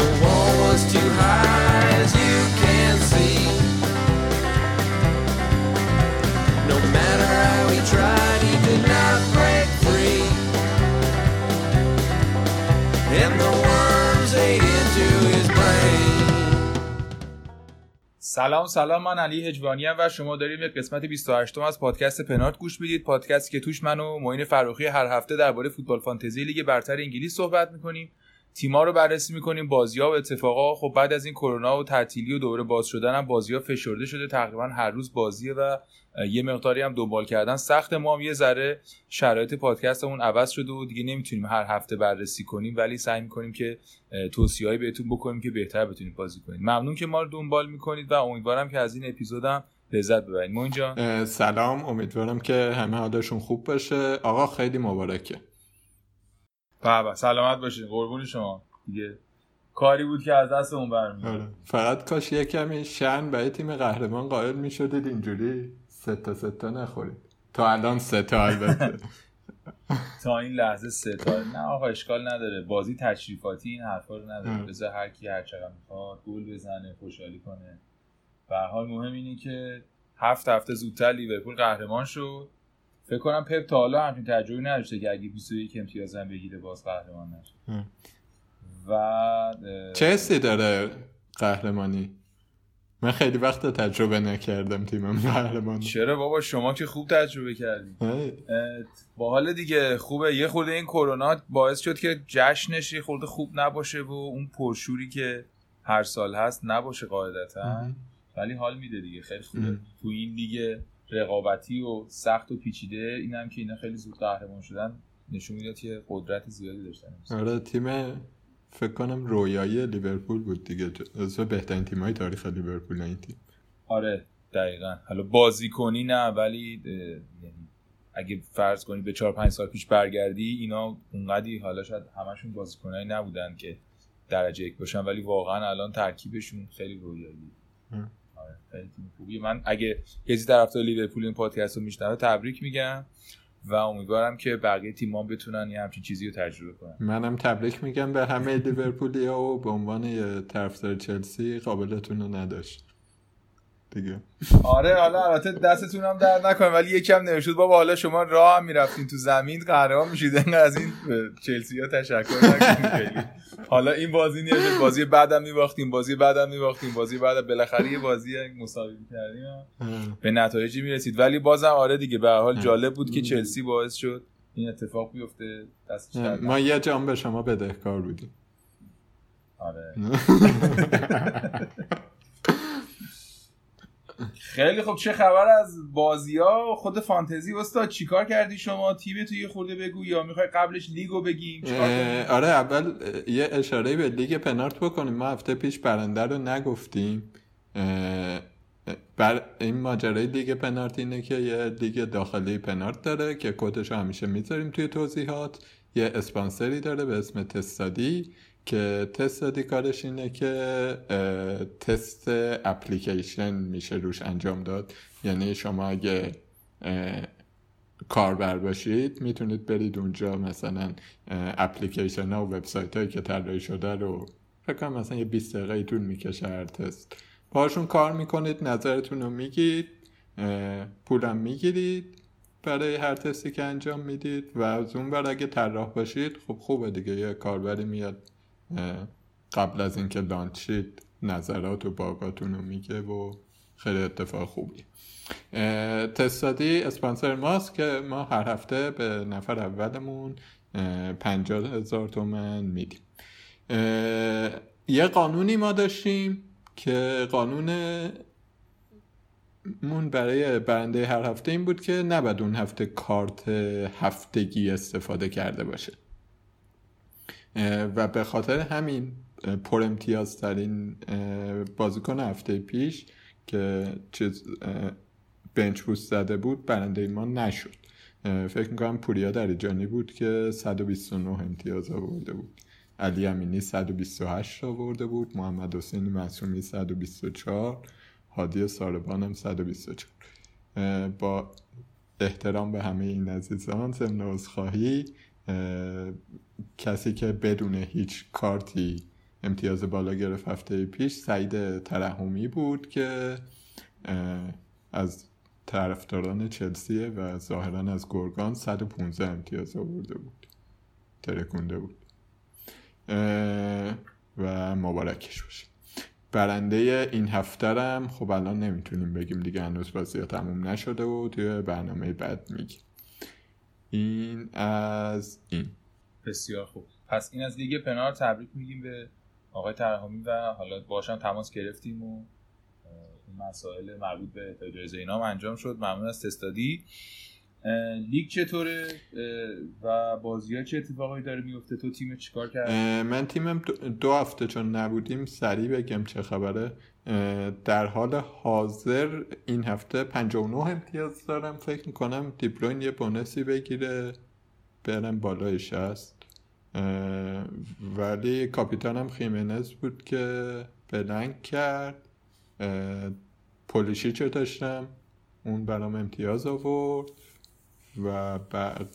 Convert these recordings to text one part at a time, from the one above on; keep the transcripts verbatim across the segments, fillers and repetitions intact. The wall was too high, as you can see. No matter how he tried, he did not break free. And the worms ate into his brain. سلام سلام من علی هجوانی ام و شما دارید به قسمت بیست و هشتم از پادکست پنارد گوش میدید، پادکستی که توش من و معین فروخی هر هفته درباره فوتبال فانتزی لیگ برتر انگلیس صحبت میکنیم، تیم‌ها رو بررسی میکنیم، بازی‌ها و اتفاقا. خب بعد از این کرونا و تعطیلی و دوره باز شدن هم بازی‌ها فشرده شده، تقریبا هر روز بازیه و یه مقداری هم دنبال کردن سخت. ما هم یه ذره شرایط پادکستمون عوض شده و دیگه نمیتونیم هر هفته بررسی کنیم، ولی سعی میکنیم که توصیه‌ای بهتون بکنیم که بهتر بتونید بازی کنید. ممنون که ما رو دنبال میکنید و امیدوارم که از این اپیزودم لذت ببرید. مون جان سلام، امیدوارم که همه حالشون خوب باشه. آقا خیلی مبارکه. بابا سلامت باشین، قربون شما. دیگه کاری بود که از دستمون برمیاد. فقط کاش یکمی شأن برای تیم قهرمان قائل می‌شدید، اینجوری سه تا سه تا نخورید. تا الان سه تا البته. تا این لحظه سه تا. نه آقا اشکال نداره، بازی تشریفاتی این حرفا رو نداره. بذار هر کی هر چقدر می‌خواد گل بزنه، خوشحالی کنه. به هر حال مهم اینه که هفت هفته زودتر لیورپول قهرمان شد. فکر کنم پپ تا حالا همچین تجربه نداشته که اگه بیست و یک امتیاز هم بگیره باز قهرمان نشه. و چه حسی داره قهرمانی؟ من خیلی وقت تجربه نکردم تیمم قهرمان. چرا بابا شما که خوب تجربه کردی. باحال دیگه، خوبه. یه خورده این کرونا باعث شد که جشنش یه خورده خوب نباشه و اون پرشوری که هر سال هست نباشه قاعدتا، ولی حال میده دیگه، خیلی خوبه. اه. تو این دیگه رقابتی و سخت و پیچیده، این هم که اینا خیلی زود قهرمان شدن نشون میده که قدرت زیادی داشتن. آره تیم فکر کنم رویایی لیورپول بود دیگه، از بهترین تیم‌های تاریخ لیورپول این تیم. آره دقیقاً. حالا بازیکنی نه، ولی یعنی اگه فرض کنی به چهار پنج سال پیش برگردی، اینا اونقدی حالا شاید همشون بازیکنایی نبودن که درجه یک باشن، ولی واقعاً الان ترکیبشون خیلی رویایی. اه. خوبی. من اگه کسی طرفدار لیورپول این پادکست رو میشنوه تبریک میگم و امیدوارم که بقیه تیم‌ها بتونن یه همچین چیزی رو تجربه کنن. منم تبریک میگم به همه لیورپولیا و به عنوان یه طرفدار چلسی قابلتون رو نداشت دیگه. آره حالا البته دستتون هم درد نکنه، ولی یکم نمیشود بابا. حالا شما راه هم میرفتین تو زمین قهرمان میشید، از این چلسی ها تشکر نکنید خیلی. حالا این بازی نیست، بازی بعدم میباختیم بازی بعدم میباختیم بازی بعد بالاخره یه بازی مساوی کردیم به نتایجی میرسید، ولی بازم آره دیگه به هر حال جالب بود که چلسی باعث شد این اتفاق بیفته. دستش درد ما یه جام به شما بدهکار بودیم. آره خیلی خب، چه خبر از بازی‌ها؟ خود فانتزی استاد چیکار کردی شما؟ تیم تو یه خورده بگو یا میخوای قبلش لیگو بگیم؟ آره اول یه اشاره به لیگ پنارت بکنیم. ما هفته پیش برنده رو نگفتیم. بر این ماجرای لیگ پنارت اینه که یه لیگ داخلی پنارت داره که کدش رو همیشه میذاریم توی توضیحات. یه اسپانسری داره به اسم تستادی که تستادی کارش اینه که تست اپلیکیشن میشه روش انجام داد، یعنی شما اگه کاربر باشید میتونید برید اونجا مثلا اپلیکیشن ها و وبسایت هایی که طراحی شده رو فکر کنم مثلا یه بیست دقیقه طول میکشه هر تست، باهاشون کار میکنید، نظرتون رو میگید، پولم میگیرید برای هر تستی که انجام میدید و از اون بر اگه طراح باشید خب خوبه دیگه، یه کاربری میاد قبل از اینکه لانچ شید نظرات و باگاتون رو میگه و خیلی اتفاق خوبی. تستادی اسپانسر ماست که ما هر هفته به نفر اولمون پنجاه هزار تومن میدیم. یه قانونی ما داشتیم که قانون مون برای برنده هر هفته این بود که نباید اون هفته کارت هفتگی استفاده کرده باشه و به خاطر همین پر امتیاز ترین بازیکن هفته پیش که چیز بنچ بوست زده بود برنده ما نشد. فکر میکنم پوریا دریجانی بود که صد و بیست و نه امتیاز آورده بود، علی امینی صد و بیست و هشت آورده بود، محمد حسین معصومی صد و بیست و چهار، هادی ساربان هم صد و بیست و چهار. با احترام به همه این عزیزان، ضمن عذرخواهی کسی که بدون هیچ کارتی امتیاز بالا گرفت هفته پیش سعید ترحمی بود که از طرفداران چلسیه و ظاهرا از گرگان صد و پانزده امتیاز آورده بود، ترکونده بود و مبارکش باشه. برنده این هفته هم خب الان نمیتونیم بگیم دیگه، هنوز بازی تموم نشده و توی برنامه بعد میگیم. این از این. بسیار خوب، پس این از لیگ پنار. تبریک میگیم به آقای ترحمی و حالا باشم تماس گرفتیم و مسائل مربوط به تجهیز اینا هم انجام شد. ممنون از تستادی. لیگ چطوره و بازی‌ها چه اتفاقایی داره میفته؟ تو تیم چیکار کرد؟ من تیمم دو هفته چون نبودیم سریع بگم چه خبره. در حال حاضر این هفته پنجاه و نه امتیاز دارم، فکر می‌کنم دیبروین یه بونسی بگیره برم بالای شصت، ولی کاپیتانم خیمنز بود که بلنگ کرد. پولیسیچ رو داشتم، اون برام امتیاز آورد و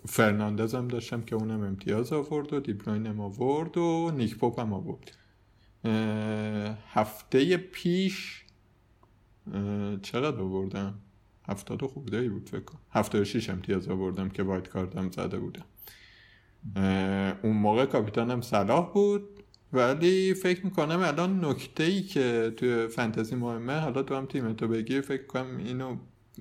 فرناندز هم داشتم که اونم امتیاز آورد و دیبروینم آورد و نیک پاپ هم آورد. هفته پیش چقدر آوردم؟ هفتاد و خورده‌ای بود فکر کنم، هفتاد و شیش امتیاز آوردم که وایت کارتم زده بودم. اون موقع کاپیتانم صلاح بود، ولی فکر میکنم الان نکته‌ای که توی فانتزی مهمه، حالا تو هم تیمتو بگی، فکر کنم اینو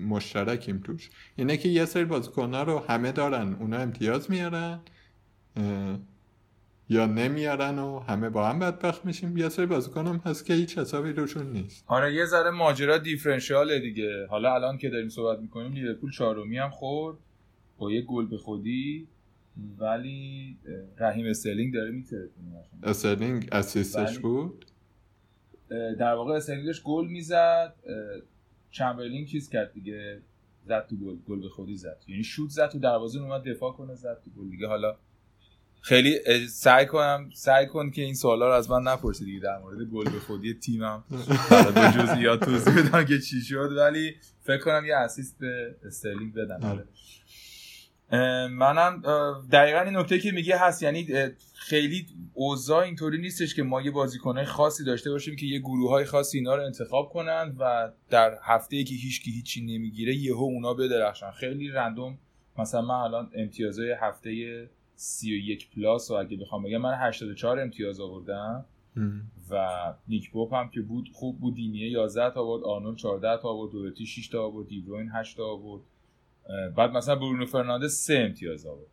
مشترکیم توش، اینه که یه سری بازیکن‌ها رو همه دارن، اونا امتیاز میارن یا نمیارن و همه با هم بدبخت میشیم. یه سری بازیکنم هست که هیچ حسابی روشون نیست. آره یه ذره ماجرا دیفرنشیاله دیگه. حالا الان که داریم صحبت میکنیم لیورپول چهارمی هم خورد با یه گل به خودی، ولی رحیم استرلینگ داره میترکونه. استرلینگ اسیستش بود، در واقع استرلینگش گل میزد، چمبرلین چیز کرد دیگه، زد تو گل، گل به خودی زد، یعنی شوت زد تو دروازه، اومد دفاع کنه زد تو گل دیگه. حالا خیلی سعی کنم سعی کن که این سوالا رو از من نپرسی دیگه در مورد گل به خودی تیمم، حالا دو جزئیات توضیح بدم که چی شد، ولی فکر کنم یه اسیست به استرلینگ بدن. منم دقیقا این نکته که میگه هست، یعنی خیلی اوضاع اینطوری نیستش که ما یه بازیکنای خاصی داشته باشیم که یه گروهای خاصی اینا رو انتخاب کنن و در هفته‌ای که هیچکی هیچی نمیگیره یهو اونا بدرخشن. خیلی رندوم. مثلا من الان امتیازای هفته سی و یک پلاس و اگه بخوام بگم من هشتاد و چهار امتیاز آوردم و نیک پاپ هم که بود خوب بود، دینیه یازده تا آورد، آرنولد چهارده تا آورد، دوبرتی شش تا آورد، دیبروین هشت تا آورد، بعد مثلا برونو فرناندز سه امتیاز آورد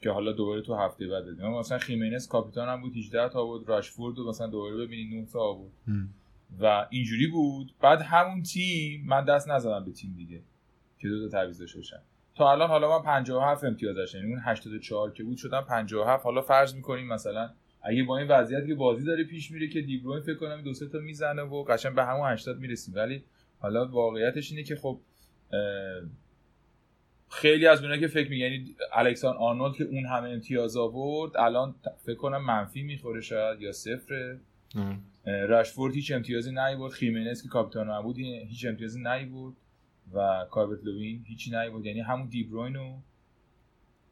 که حالا دوباره تو هفته بعد بدیم. مثلا خیمنز کاپیتانم بود هجده تا آورد، راشفورد رو مثلا دوباره ببینید نه تا آورد و اینجوری بود. بعد همون تیم من دست نزدم به تیم دیگه که دو تا تعویض داشته باشن. تا الان حالا من پنجاه و هفت امتیاز داشتم، یعنی اون هشتاد و چهار که بود شدن پنجاه و هفت. حالا فرض می‌کنیم مثلا اگه با این وضعیت که بازی داره پیش میره که دیبروین فکر کنم دو سه تا میزنه و قشنگ به همون هشتاد میرسیم، ولی حالا واقعیتش اینه که خب خیلی از اونایی که فکر می، یعنی الکساندر آرنولد که اون همه امتیاز آورد الان فکر کنم منفی میخوره شاید یا صفره. راشفورد هیچ امتیازی نیاورد، خیمنز که کاپیتان من بود هیچ امتیازی نیاورد و کاربت لوین هیچی نیاورد، یعنی همون دیبروین و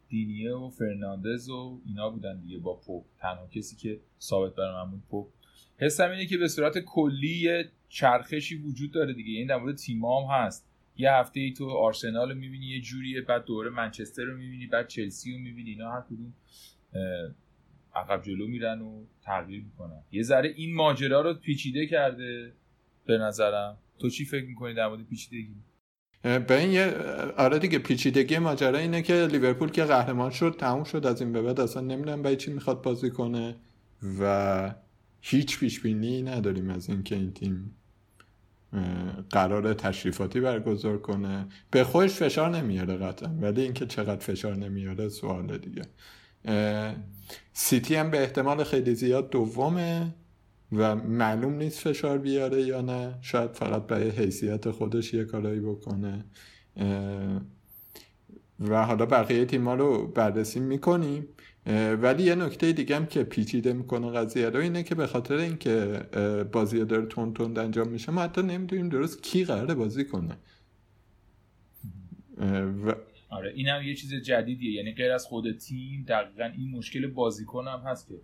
دینیه و فرناندز و اینا بودن دیگه با پپ. تنها کسی که ثابت برام بود پپ. حسم اینه که به صورت کلی چرخشی وجود داره دیگه، یعنی در مورد تیمام هست، یه هفته ای تو آرسنال رو میبینی یه جوریه، بعد دوره منچستر رو میبینی، بعد چلسی رو میبینی، اینا هر کدوم عقب جلو میرن و تغییر میکنن. یه ذره این ماجرا رو پیچیده کرده به نظرم. تو چی فکر میکنی در مورد پیچیدگی؟ به این یه آره دیگه، پیچیدگی ماجرا اینه که لیورپول که قهرمان شد تموم شد، از این به بعد اصلا نمیدونم برای چی میخواد بازی کنه و هیچ پیش بینی نداریم از اینکه این تیم قرار تشریفاتی برگزار کنه. به خودش فشار نمیاره قطعا، ولی اینکه چقدر فشار نمیاره سوال دیگه. سیتی هم به احتمال خیلی زیاد دومه و معلوم نیست فشار بیاره یا نه، شاید فقط برای حیثیت خودش یه کارایی بکنه و حالا بقیه تیم‌ها رو بررسی میکنیم. ولی یه نکته دیگه هم که پیچیده میکنه قضیه رو اینه که به خاطر اینکه بازی داره تون تون انجام میشه ما حتی نمیدونیم درست کی قراره بازی کنه و آره اینم یه چیز جدیدیه، یعنی غیر از خود تیم دقیقاً این مشکل بازیکن هم هست که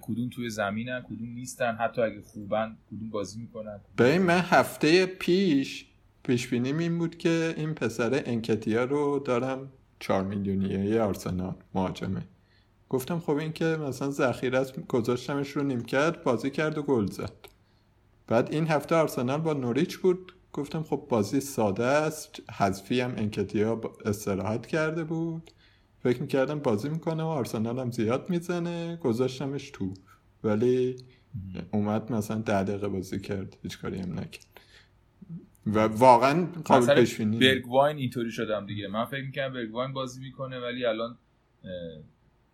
کدوم توی زمینن کدوم نیستن، حتی اگه خوبن کدوم بازی میکنن. ببین من هفته پیش پیش بینیم این بود که این پسر انکتیا رو دارم چهار میلیونیه آرسنال مهاجمه، گفتم خب این که مثلا ذخیره گذاشتمش رو نیمکت بازی کرد و گل زد. بعد این هفته آرسنال با نوریچ بود، گفتم خب بازی ساده است، حذفی هم انکتیا استراحت کرده بود، فکر میکردم بازی میکنه و آرسنال هم زیاد میزنه، گذاشتمش تو ولی اومد مثلا ده دقیقه بازی کرد، هیچ کاری هم نکرد و واقعا قابل پیش بینی. برگواین اینطوری شدم دیگه، من فکر میکنم برگواین بازی میکنه ولی الان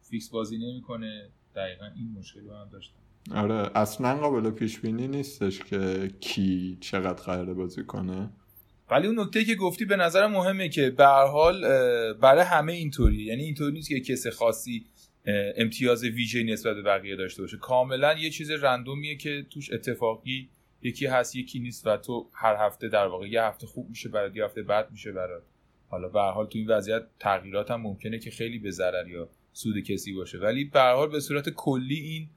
فیکس بازی نمیکنه، دقیقاً این مشکل رو هم داشتم. آره اصلا قابل پیش بینی نیستش که کی چقدر قراره بازی کنه. ولی اون نکته که گفتی به نظرم مهمه که به هر حال برای همه اینطوریه، یعنی اینطوری نیست که کس خاصی امتیاز ویژه نسبت به بقیه داشته باشه، کاملا یه چیز رندومیه که توش اتفاقی یکی هست یکی نیست و تو هر هفته در واقع یه هفته خوب میشه برات یه هفته بد میشه برات. حالا به هر حال تو این وضعیت تغییرات هم ممکنه که خیلی به ضرر یا سود کسی باشه، ولی به هر حال به صورت کلی این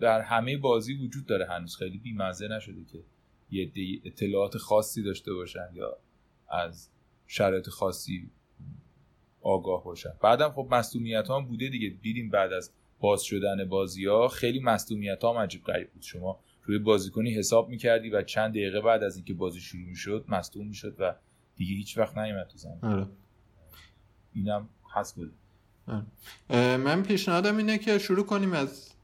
در همه بازی وجود داره، هنوز خیلی بی‌مزه نشده که یه عده‌ای اطلاعات خاصی داشته باشن یا از شرایط خاصی آگاه باشن. بعدم خب مصدومیت‌ها هم بوده دیگه، دیدیم بعد از باز شدن بازی‌ها خیلی مصدومیت‌ها هم عجیب غریب بود، شما روی بازیکنی حساب می‌کردی و چند دقیقه بعد از اینکه بازی شروع می‌شد مصدوم می‌شد و دیگه هیچ وقت نمیاد تو زمین. آره اینم خاص بود. آره من پیشنهادم اینه که شروع کنیم از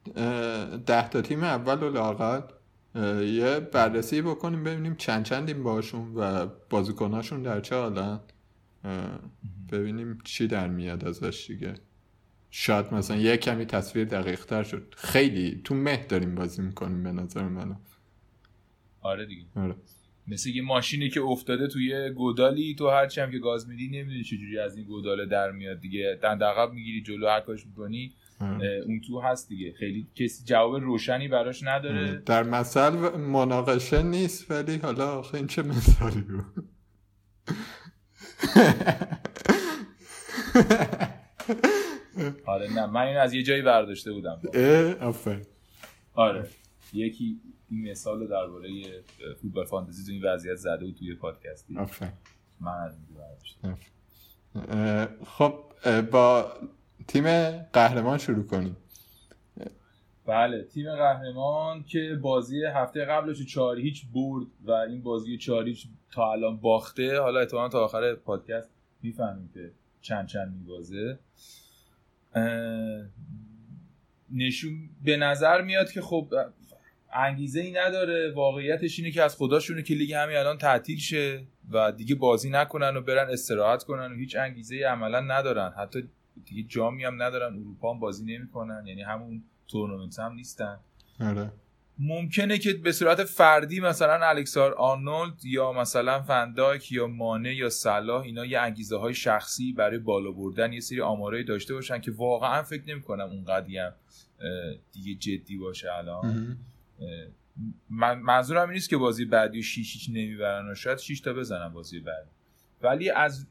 ده تا تیم اول و لااقل یه بررسی بکنیم ببینیم چند چندیم باشون و بازیکناشون در چه حالن، ببینیم چی در میاد ازش دیگه. شاید مثلا یه کمی تصویر دقیق تر شد، خیلی تو مه داریم بازی میکنیم به نظر من. آره دیگه آره. مثل یه ماشینی که افتاده توی گودالی، تو هرچی هم که گاز میدی نمیدونی چجوری از این گوداله در میاد دیگه، دندقب میگیری جلو هر کاش میکنی اون تو هست دیگه، خیلی کسی جواب روشنی براش نداره. در مثل مناقشه نیست ولی حالا آخه این چه مثالی بود. آره نه من این از یه جایی برداشته بودم. آفر آره یکی این مثال رو درباره فوتبال فانتزی تو این وضعیت زده بود توی پادکستی، آفر من از این برداشتم. خب با تیم قهرمان شروع کنیم. بله تیم قهرمان که بازی هفته قبلش چهار هیچ برد و این بازی چهار هیچ تا الان باخته، حالا احتمالاً تا آخر پادکست میفهمیم که چند چند میبازه. نشون به نظر میاد که خب انگیزه ای نداره، واقعیتش اینه که از خداشونه که لیگ همین الان تعطیل شه و دیگه بازی نکنن و برن استراحت کنن و هیچ انگیزه ای عملا ندارن، حتی دیگه جامی هم ندارن، اروپا هم بازی نمی کنن، یعنی همون تورنمنت هم نیستن. آره. ممکنه که به صورت فردی مثلا الکساندر آرنولد یا مثلا فنداک یا مانه یا صلاح اینا یه انگیزه های شخصی برای بالا بردن یه سری آمارایی داشته باشن که واقعا فکر نمی کنم اونقدی هم دیگه جدی باشه الان. منظورم این نیست که بازی بعدی شیش هیچ نمیبرن و شاید شیش تا بزنن بازی بعدی، ولی از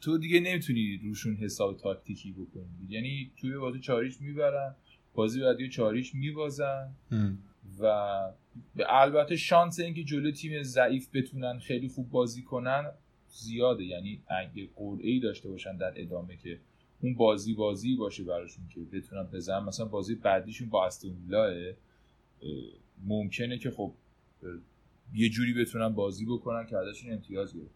تو دیگه نمیتونی روشون حساب تاکتیکی بکنی، یعنی توی بازی چاریش میبرن بازی بعدی چاریش میبازن ام. و البته شانس اینکه جلو تیم ضعیف بتونن خیلی خوب بازی کنن زیاده، یعنی اگه قرعه‌ای داشته باشن در ادامه که اون بازی بازی باشه براشون که بتونن بزنن، مثلا بازی بعدیشون با استون ویلا ممکنه که خب یه جوری بتونن بازی بکنن که ازشون امتیاز گرفت.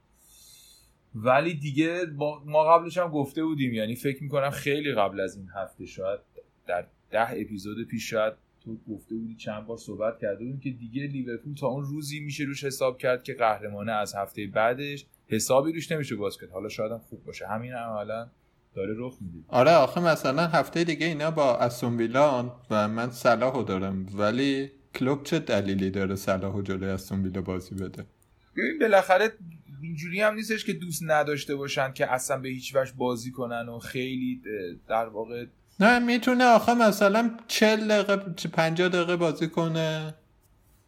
ولی دیگه ما قبلش هم گفته بودیم، یعنی فکر میکنم خیلی قبل از این هفته شاید در ده اپیزود پیش شاید تو گفته بودی چند بار صحبت کرده بودیم که دیگه لیورپول تا اون روزی میشه روش حساب کرد که قهرمانه، از هفته بعدش حسابی روش نمیشه باز کرد، حالا شاید هم خوب باشه، همین هم حالا داره رخ میده. آره آخه مثلا هفته دیگه اینا با آستون ویلا و من صلاحو دارم، ولی کلوب چه دلیلی داره صلاحو جلوی آستون ویلا بازی بده؟ ببین بالاخره اینجوری هم نیستش که دوست نداشته باشن که اصلا به هیچ وجه بازی کنن و خیلی در واقع نه میتونه آخه مثلا چهل دقیقه پنجاه دقیقه بازی کنه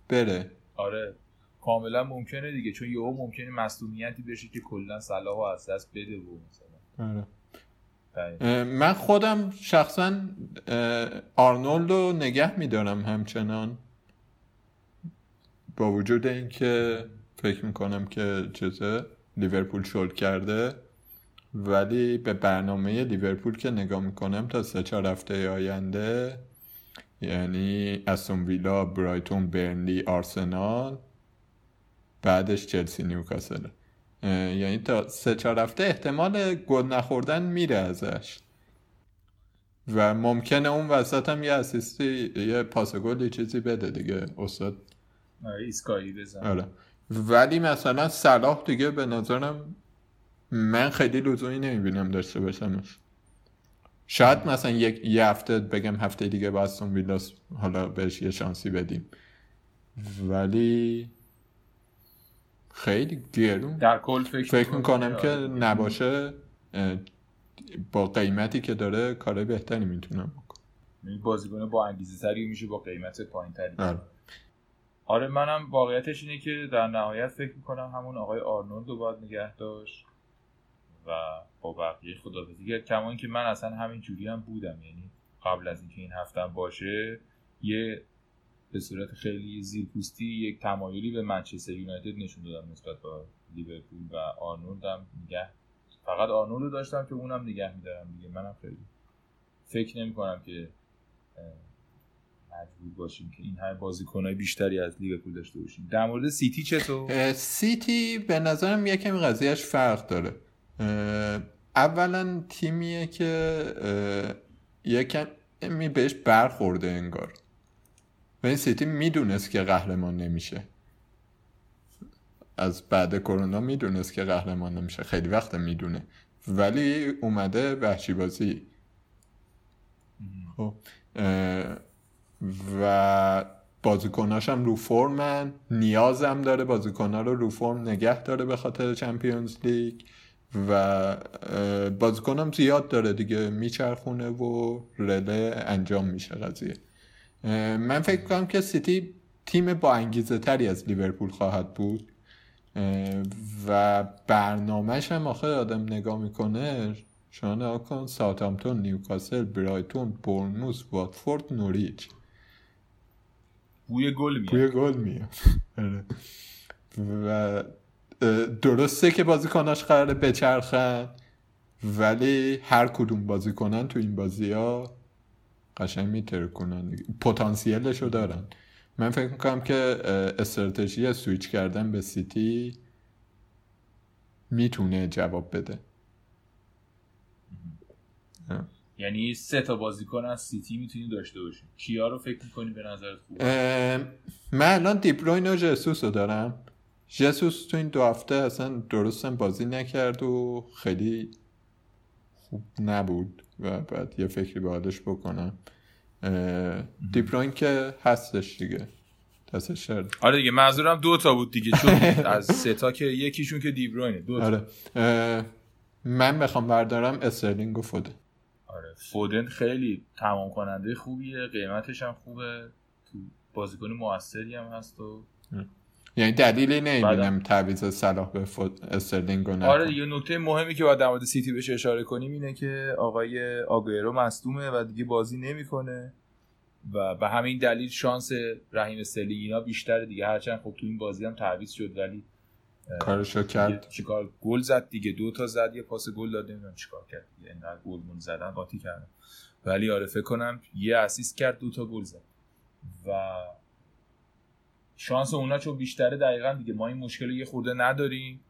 بره. آره کاملا ممکنه دیگه، چون یهو ممکنه مصدومیتی بشه که کلا صلاحو از دست بده و مثلا آره. من خودم شخصا آرنولد رو نگه میدارم همچنان، با وجود اینکه فکر میکنم که چیزه لیورپول شلد کرده، ولی به برنامه لیورپول که نگاه میکنم تا سه چهار هفته آینده، یعنی استون ویلا، برایتون، برنلی، آرسنال، بعدش چلسی، نیوکاسل، یعنی تا سه چهار هفته احتمال گل نخوردن میره ازش و ممکنه اون وسط هم یه اسیستی، یه پاس گل، یه چیزی بده دیگه استاد، ایسکایی بزن. آره. ولی مثلا صلاح دیگه به نظرم من خیلی لزومی نمیبینم داشته باشمش. شاید مثلا یک یه هفته بگم هفته دیگه با استون ویلا حالا بهش یه شانسی بدیم، ولی خیلی گرون در کل فکر, فکر میکنم که نباشه، با قیمتی که داره کار بهتری میتونم بکنم، بازیکن با انگیزه سری میشه با قیمت پایین تری. آره. آره منم واقعیتش اینه که در نهایت فکر میکنم همون آقای آرنولد رو باید نگه داشت و با بقیه خداحافظی کرد، کما اینکه من اصلا همین جوری هم بودم، یعنی قبل از اینکه این هفته باشه یه به صورت خیلی زیرپوستی یک تمایلی به منچستر یونایتد نشون دادم نسبت به لیورپول و آرنولد هم نگه، فقط آرنولد رو داشتم که اونم نگه میدارم دیگه. منم خیلی فکر نمی کنم که مجبور باشیم که این های بازیکن‌های بیشتری از لیورپول داشته باشیم. در مورد سیتی چطور؟ سیتی به نظرم یکم قضیهش فرق داره. اولا تیمیه که یکم بهش برخورده انگار و این سیتی میدونست که قهرمان نمیشه، از بعد کرونا میدونست که قهرمان نمیشه، خیلی وقت میدونه، ولی اومده وحشی بازی. خب و بازیکناش هم رو فرمن، نیاز هم داره بازیکنها رو رو فرم نگه داره به خاطر چمپیونز لیگ و بازیکن هم زیاد داره دیگه، میچرخونه و رله انجام میشه قضیه. من فکر کنم که سیتی تیم با انگیزه تری از لیورپول خواهد بود و برنامه‌ش هم آخه آدم نگاه میکنه، شما نگاه کن ساوثهامپتون، نیوکاسل، برایتون، بورنموث، وادفورت، نوریچ، بوی گل میاد. بوی گل میاد. و درسته که بازیکناش قراره بچرخن، ولی هر کدوم بازیکنان تو این بازی‌ها قشنگ میترکونن، پتانسیلشو دارن. من فکر می‌کنم که استراتژی سویچ کردن به سیتی میتونه جواب بده. یعنی سه تا بازیکن از سیتی میتونیم داشته باشیم. کیا رو فکر می‌کنی به نظرت خوبه؟ من الان دیبروین و جسوس رو دارم. جسوس تو این دو هفته اصلا درستم بازی نکرد و خیلی خوب نبود و بعد یه فکری به حالش بکنم. دیبروین که هستش دیگه دستش شد. آره دیگه منظورم دو تا بود دیگه، چون از سه تا که یکیشون که دیبروینه دو تا. آره. من بخوام بردارم استرلینگ و فودن. آره فودن خیلی تمام کننده خوبیه، قیمتش هم خوبه، تو بازیکن موثری هم هست و یعنی دلیلی نمی‌بینم تعویض صلاح به فود استرلینگ رو نکنم. آره یه نکته مهمی که باید در مورد سیتی بهش اشاره کنیم اینه که آقای آگوئرو مصدومه و دیگه بازی نمی‌کنه و به همین دلیل شانس رحیم استرلینگ اینا بیشتره دیگه، هرچند خب تو این بازی هم تعویض شد ولی کارشو کرد. چیکار گل زد دیگه، دو تا زد، یه پاس گل داد، نمی‌دونم چیکار کرد دیگه، انقدر گل مون زدن قاطی کردن، ولی آره فکر کنم یه اسیست کرد، دو تا گل زد و شانس اونا چون بیشتره دقیقاً دیگه، ما این مشکل یه خورده نداریم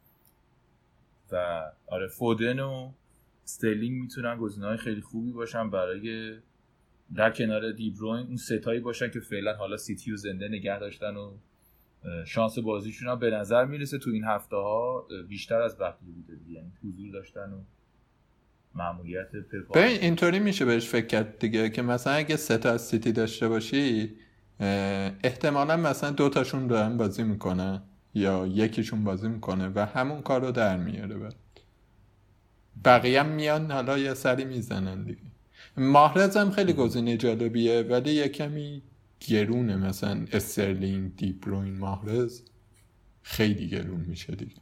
و آره فودن و استرلینگ میتونن گزینه‌های خیلی خوبی باشن برای در کنار دیبروین، اون ستایی باشن که فعلا حالا سیتی و زنده نگه داشتن و شانس بازیشون هم به نظر میرسه تو این هفته ها بیشتر از بقیه بوده دیگه، یعنی حضور داشتن و ماموریت پپ. ببین اینطوری میشه بهش فکر کرد دیگه که مثلا اگه سه تا از سیتی داشته باشی احتمالا مثلا دو تاشون دارن بازی میکنه یا یکیشون بازی میکنه و همون کار رو در میاره، بعد بقیه هم میان حالا یه سری میزنن دیگه. محرز هم خیلی گزینه جالبیه ولی یه کمی گرونه، مثلا استرلینگ، دیبروین، محرز خیلی گرون میشه دیگه.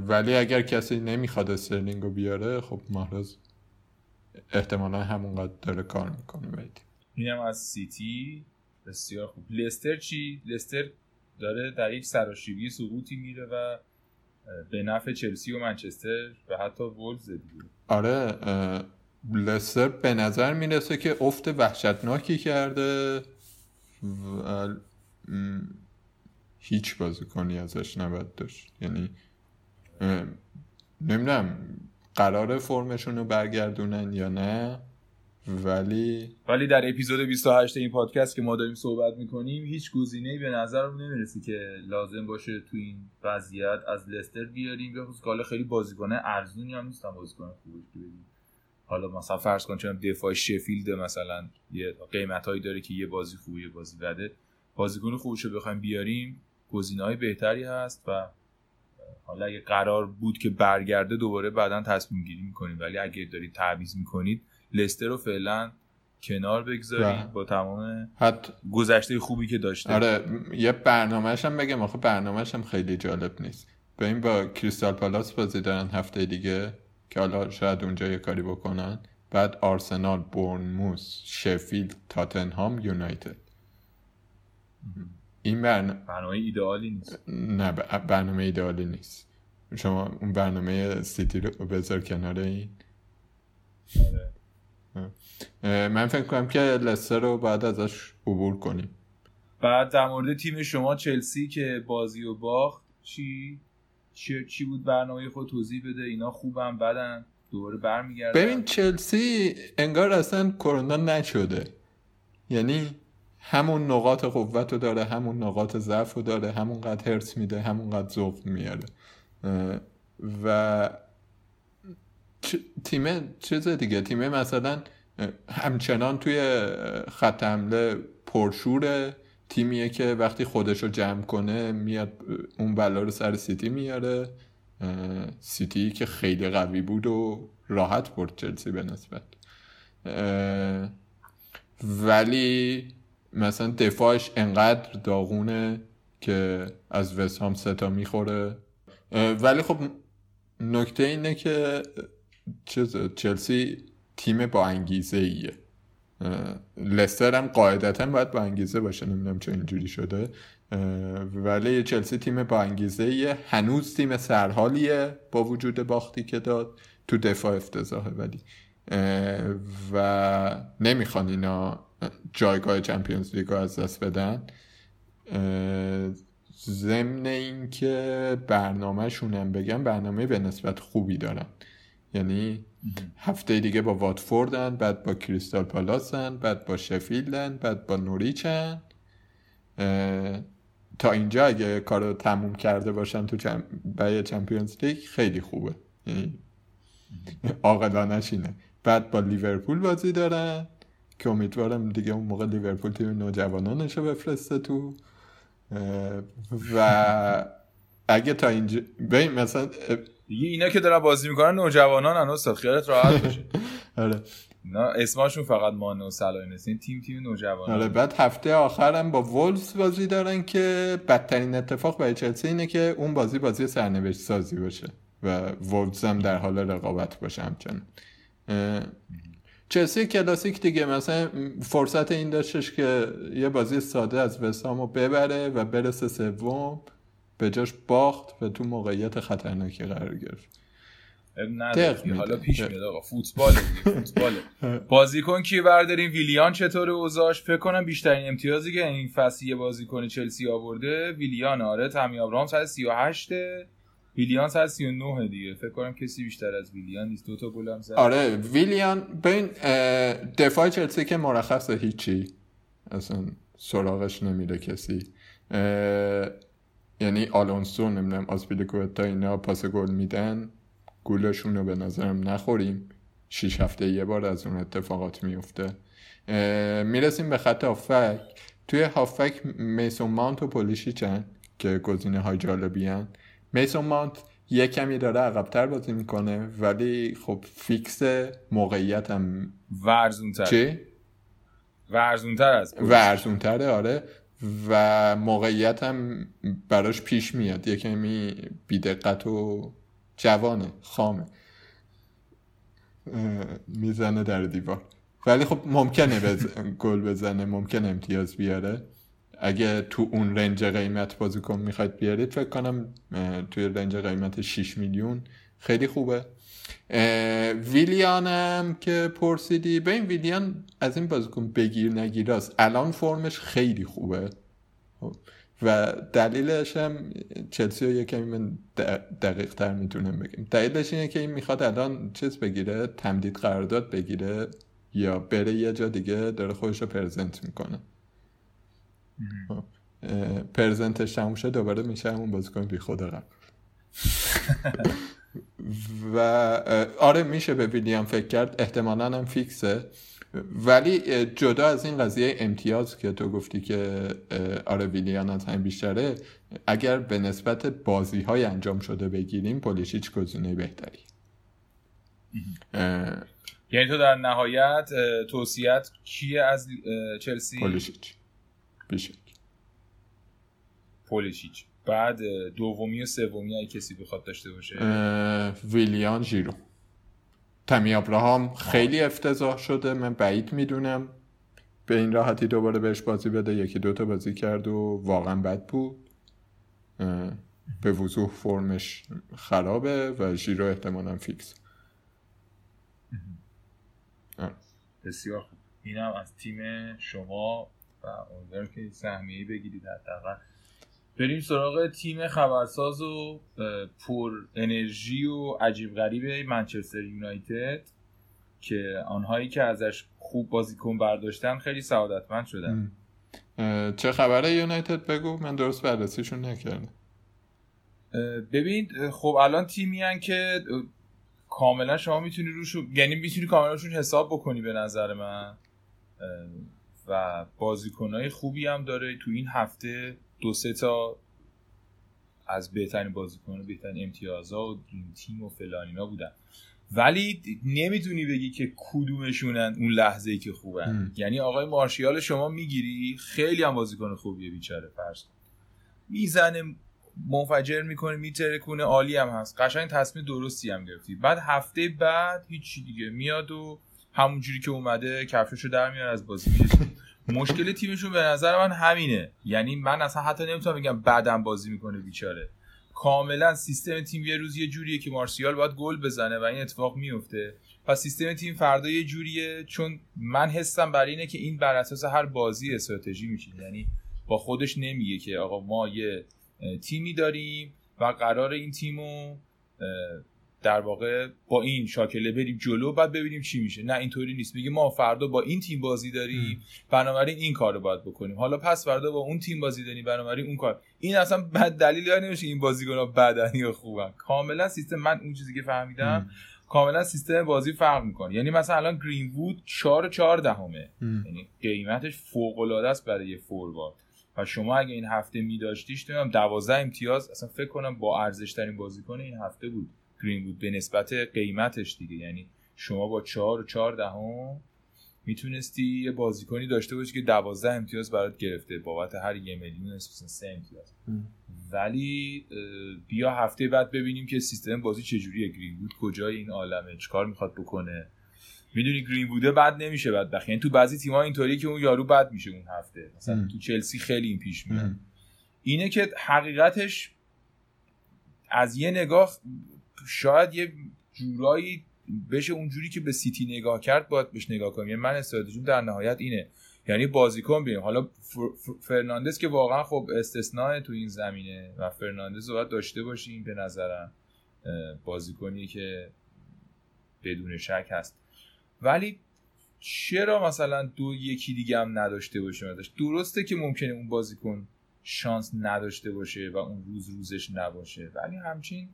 ولی اگر کسی نمیخواد استرلینگ رو بیاره خب محرز احتمالا همونقدر داره کار میکنه. باید اینم از سیتی. بسیار خوب. لستر چی؟ لستر داره در یک سراشیبی سقوطی میره و به نفع چلسی و منچستر و حتی وولفز دیگه. آره لستر به نظر میرسه که افت وحشتناکی کرده و هیچ بازیکنی ازش نباید داشت، یعنی نمیدونم قراره فرمشون رو برگردونن یا نه، ولی ولی در اپیزود بیست و هشت این پادکست که ما داریم صحبت میکنیم هیچ گزینه‌ای به نظرم نمیرسه که لازم باشه تو این وضعیت از لستر بیاریم، به خصوص که خیلی بازیکن ارزونی هم نیستن، بازیکن خوبی بدیم. حالا مثلا فرض کن چون دفاع شفیلد مثلا یه قیمتایی داره که یه بازی خوبه یه بازی بده، بازیکن خوبشو بخوایم بیاریم گزینه‌های بهتری هست و حالا اگه قرار بود که برگرده دوباره بعداً تصمیم گیری می‌کنیم، ولی اگه دارید تعویض می‌کنید لستر رو فعلا کنار بگذارید با تمام حت... گذشته خوبی که داشته. آره یه برنامه‌اش هم بگم، آخه برنامه‌اش هم خیلی جالب نیست. ببین با کریستال پالاس بازی دارن هفته دیگه که حالا شاید اونجا یه کاری بکنن، بعد آرسنال، بورنموث، شفیلد، تاتنهام، یونایتد. این برنامه برنامه ایدئالی نیست. نه برنامه ایدئالی نیست. شما اون برنامه سیتی رو بذار کنار این. آره من فکر کنم که لستر رو بعد ازش عبور کنیم. بعد در مورد تیم شما چلسی که بازی و باخت چی چی, چی بود برنامه خود توضیح بده، اینا خوبن بدن دوباره برمیگردن. ببین چلسی انگار اصلا کرونا نشده، یعنی همون نقاط قوت رو داره، همون نقاط ضعف رو داره، همون قد هرس میده، همون قد ذوق میاره و تیمه چیز دیگه، تیمه مثلا همچنان توی خط حمله پرشوره، تیمیه که وقتی خودشو جمع کنه میاد اون بلا رو سر سیتی میاره، سیتی که خیلی قوی بود و راحت برد چلسی به نسبت، ولی مثلا دفاعش انقدر داغونه که از وست هم ستا میخوره. ولی خب نکته اینه که چیزه چلسی تیم با انگیزه ایه، لستر هم قاعدتا باید با انگیزه باشه، نمیدونم چه اینجوری شده، ولی چلسی تیم با انگیزه ایه، هنوز تیم سرحالیه با وجود باختی که داد، تو دفاع افتضاحه ولی و نمیخوان اینا جایگاه چمپیونز لیگ رو از دست بدن. ضمن این که برنامه شونم بگم برنامه به نسبت خوبی دارن، یعنی هفته دیگه با وادفوردن، بعد با کریستال پالاسن، بعد با شفیلدن، بعد با نوریچن. تا اینجا اگه کارو تموم کرده باشن تو چم... برای چمپیونز لیگ خیلی خوبه، یعنی عاقلانش اینه. بعد با لیورپول بازی دارن که امیدوارم دیگه اون موقع لیورپول تیم نوجوانانش رو بفرسته تو، و اگه تا اینجا ببین مثلا دیگه اینا که دارن بازی میکنن نوجوانان ان استاد خیالت راحت باشه. آره اینا اسمشون فقط مانه و صلاح نیست، این تیم تیم نوجوانان. آره بعد هفته آخرم با وولفز بازی دارن که بدترین اتفاق برای چلسی اینه که اون بازی بازی سرنوشت سازی باشه و وولفز هم در حال رقابت باشه همچنان. چلسی کلاسیک دیگه، مثلا فرصت این داشتش که یه بازی ساده از وسامو ببره و برسه سوم، به جاش باخت و تو موقعیت خطرناکی قرار گرفت. دقیقی حالا پیش میاد آقا، فوتباله دیگه، فوتباله. بازیکن کی برداریم؟ ویلیان چطوره اوضاعش؟ فکر کنم بیشترین امتیازی که این فصل بازیکن چلسی آورده ویلیان. آره تامی آبراهام صد و سی و هشت، ویلیان صد و سی و نه دیگه، فکر کنم کسی بیشتر از ویلیان نیست، دو تا گل هم زد. آره ویلیان ببین دفاع چلسی که مرخصه هیچی اصلا سراغش نمیره کسی، یعنی آلونسو نمیدونم آسپیلیکوئتا اینا پاس گل میدن، گولشون رو به نظرم نخوریم، شش هفته یه بار از اون اتفاقات میفته. میرسیم به خط هافک. توی هافک میسون مانت و پولیسیچن که گزینه های جالبی هن. میسون مانت یه کمی داره عقب‌تر بازی میکنه ولی خب فیکس موقعیت هم ورزونتر چی؟ ورزونتر از ورزونتره. آره و موقعیت هم براش پیش میاد، یه کمی بی‌دقت و جوانه، خامه، میزنه در دیوار، ولی خب ممکنه بز... گل بزنه، ممکنه امتیاز بیاره. اگه تو اون رنج قیمت بازیکن میخواید بیارید فکر کنم توی رنج قیمت شش میلیون خیلی خوبه. ویلیانم که پرسیدی، به این ویلیان از این بازیکن بگیر نگیر است. الان فرمش خیلی خوبه و دلیلش هم چلسی رو یکمی من دقیق تر میتونم بگم. دلیلش اینه که این میخواد الان چیز بگیره، تمدید قرارداد بگیره یا بره یه جا دیگه، داره خودش رو پرزنت میکنه. پرزنتش تموم شد دوباره میشه همون بازیکن بی خود قبل. و آره میشه به ویلیان فکر کرد، احتمالاً هم فیکسه. ولی جدا از این قضیه امتیاز که تو گفتی که آره ویلیان از هم بیشتره، اگر به نسبت بازی‌های انجام شده بگیریم پولیسیچ گزینه بهتری. یعنی تو در نهایت توصیه‌ت کیه از چلسی؟ پولیسیچ بیشک. پولیسیچ. بعد دومی و سومی اگه کسی بخواد داشته باشه ویلیان، ژیرو، تامی ابراهام خیلی افتضاح شده، من بعید میدونم به این راحتی دوباره بهش بازی بده، یکی دوتا بازی کرد و واقعا بد بود، به وضوح فرمش خرابه و ژیرو احتمالاً فیکس. بسیار خوب، اینم از تیم شما و امیدوارم که سهمیه‌ای بگیرید حداقل. بریم سراغ تیم خبرساز و پر انرژی و عجیب غریبه منچستر یونایتد که آنهایی که ازش خوب بازیکن برداشتن خیلی سعادتمند شدن. چه خبره یونایتد؟ بگو، من درست بررسیشون نکردم. ببین خب الان تیمی هن که کاملا شما میتونی روشون، یعنی میتونی کاملا روشون حساب بکنی به نظر من، و بازیکنای خوبی هم داره. تو این هفته دو سه تا از بهترین بازیکن‌ها، بهترین امتیازها و تیم و فلان اینا بودن، ولی نمیتونی بگی که کدومشونن اون لحظه‌ای که خوبن. م. یعنی آقای مارسیال شما میگیری، خیلی هم بازیکن خوبیه بیچاره، فرض میزنه منفجر میکنه میترکونه، عالی هم هست، قشنگ تصمیم درستی هم گرفتی، بعد هفته بعد هیچی دیگه، میاد و همونجوری که اومده کفششو در میاره از بازی میشه. مشکل تیمشون به نظر من همینه، یعنی من اصلا حتی نمیتونم بگم بعدم بازی میکنه بیچاره، کاملا سیستم تیم یه روز یه جوریه که مارسیال باید گل بزنه و این اتفاق میفته، پس سیستم تیم فردا یه جوریه. چون من حسم برای اینه که این بر اساس هر بازی استراتژی میشه، یعنی با خودش نمیگه که آقا ما یه تیمی داریم و قرار این تیمو در واقع با این شاکله بریم جلو بعد ببینیم چی میشه. نه اینطوری نیست، میگه ما فردا با این تیم بازی داریم بنابراین این کارو باید بکنیم، حالا پس فردا با اون تیم بازی داریم بنابراین اون کار. این اصلا بد دلیلی نمیشه این بازیکن‌ها بدنی یا خوبن، کاملا سیستم، من اون چیزی که فهمیدم ام. کاملا سیستم بازی فرق میکنه. یعنی مثلا الان گرین وود چهار و چهار دهمه، یعنی قیمتش فوق العاده است برای یه فوروارد، و شما اگه این هفته می‌داشتیش نمیدونم دوازده امتیاز، اصلا فکر کنم با ارزش ترین بازیکن این هفته بود گرین بود به نسبت قیمتش دیگه. یعنی شما با چهار و چهار دهم میتونستی یه بازیکنی داشته باشی که دوازده امتیاز برات گرفته بابت هر یه میلیون اساساً سه امتیاز. ولی بیا هفته بعد ببینیم که سیستم بازی چجوریه، گرین بود کجای این عالمه، چیکار میخواد بکنه. میدونی گرین بوده بد نمیشه بدبخت، یعنی تو بعضی تیم‌ها اینطوری که اون یارو بد میشه اون هفته، مثلا ام. تو چلسی خیلی این پیش میاد. اینه که حقیقتش از یه نگاه شاید یه جورایی بشه اونجوری که به سیتی نگاه کرد باید بهش نگاه کنیم. یعنی من استراتژیم در نهایت اینه، یعنی بازیکن بیاریم. حالا فرناندز که واقعا خب استثناء تو این زمینه و فرناندز رو باید داشته باشیم، به نظرم بازیکنی که بدون شک هست، ولی چرا مثلا دو یکی دیگه هم نداشته باشیم ازش؟ درسته که ممکنه اون بازیکن شانس نداشته باشه و اون روز روزش نباشه، ولی همچین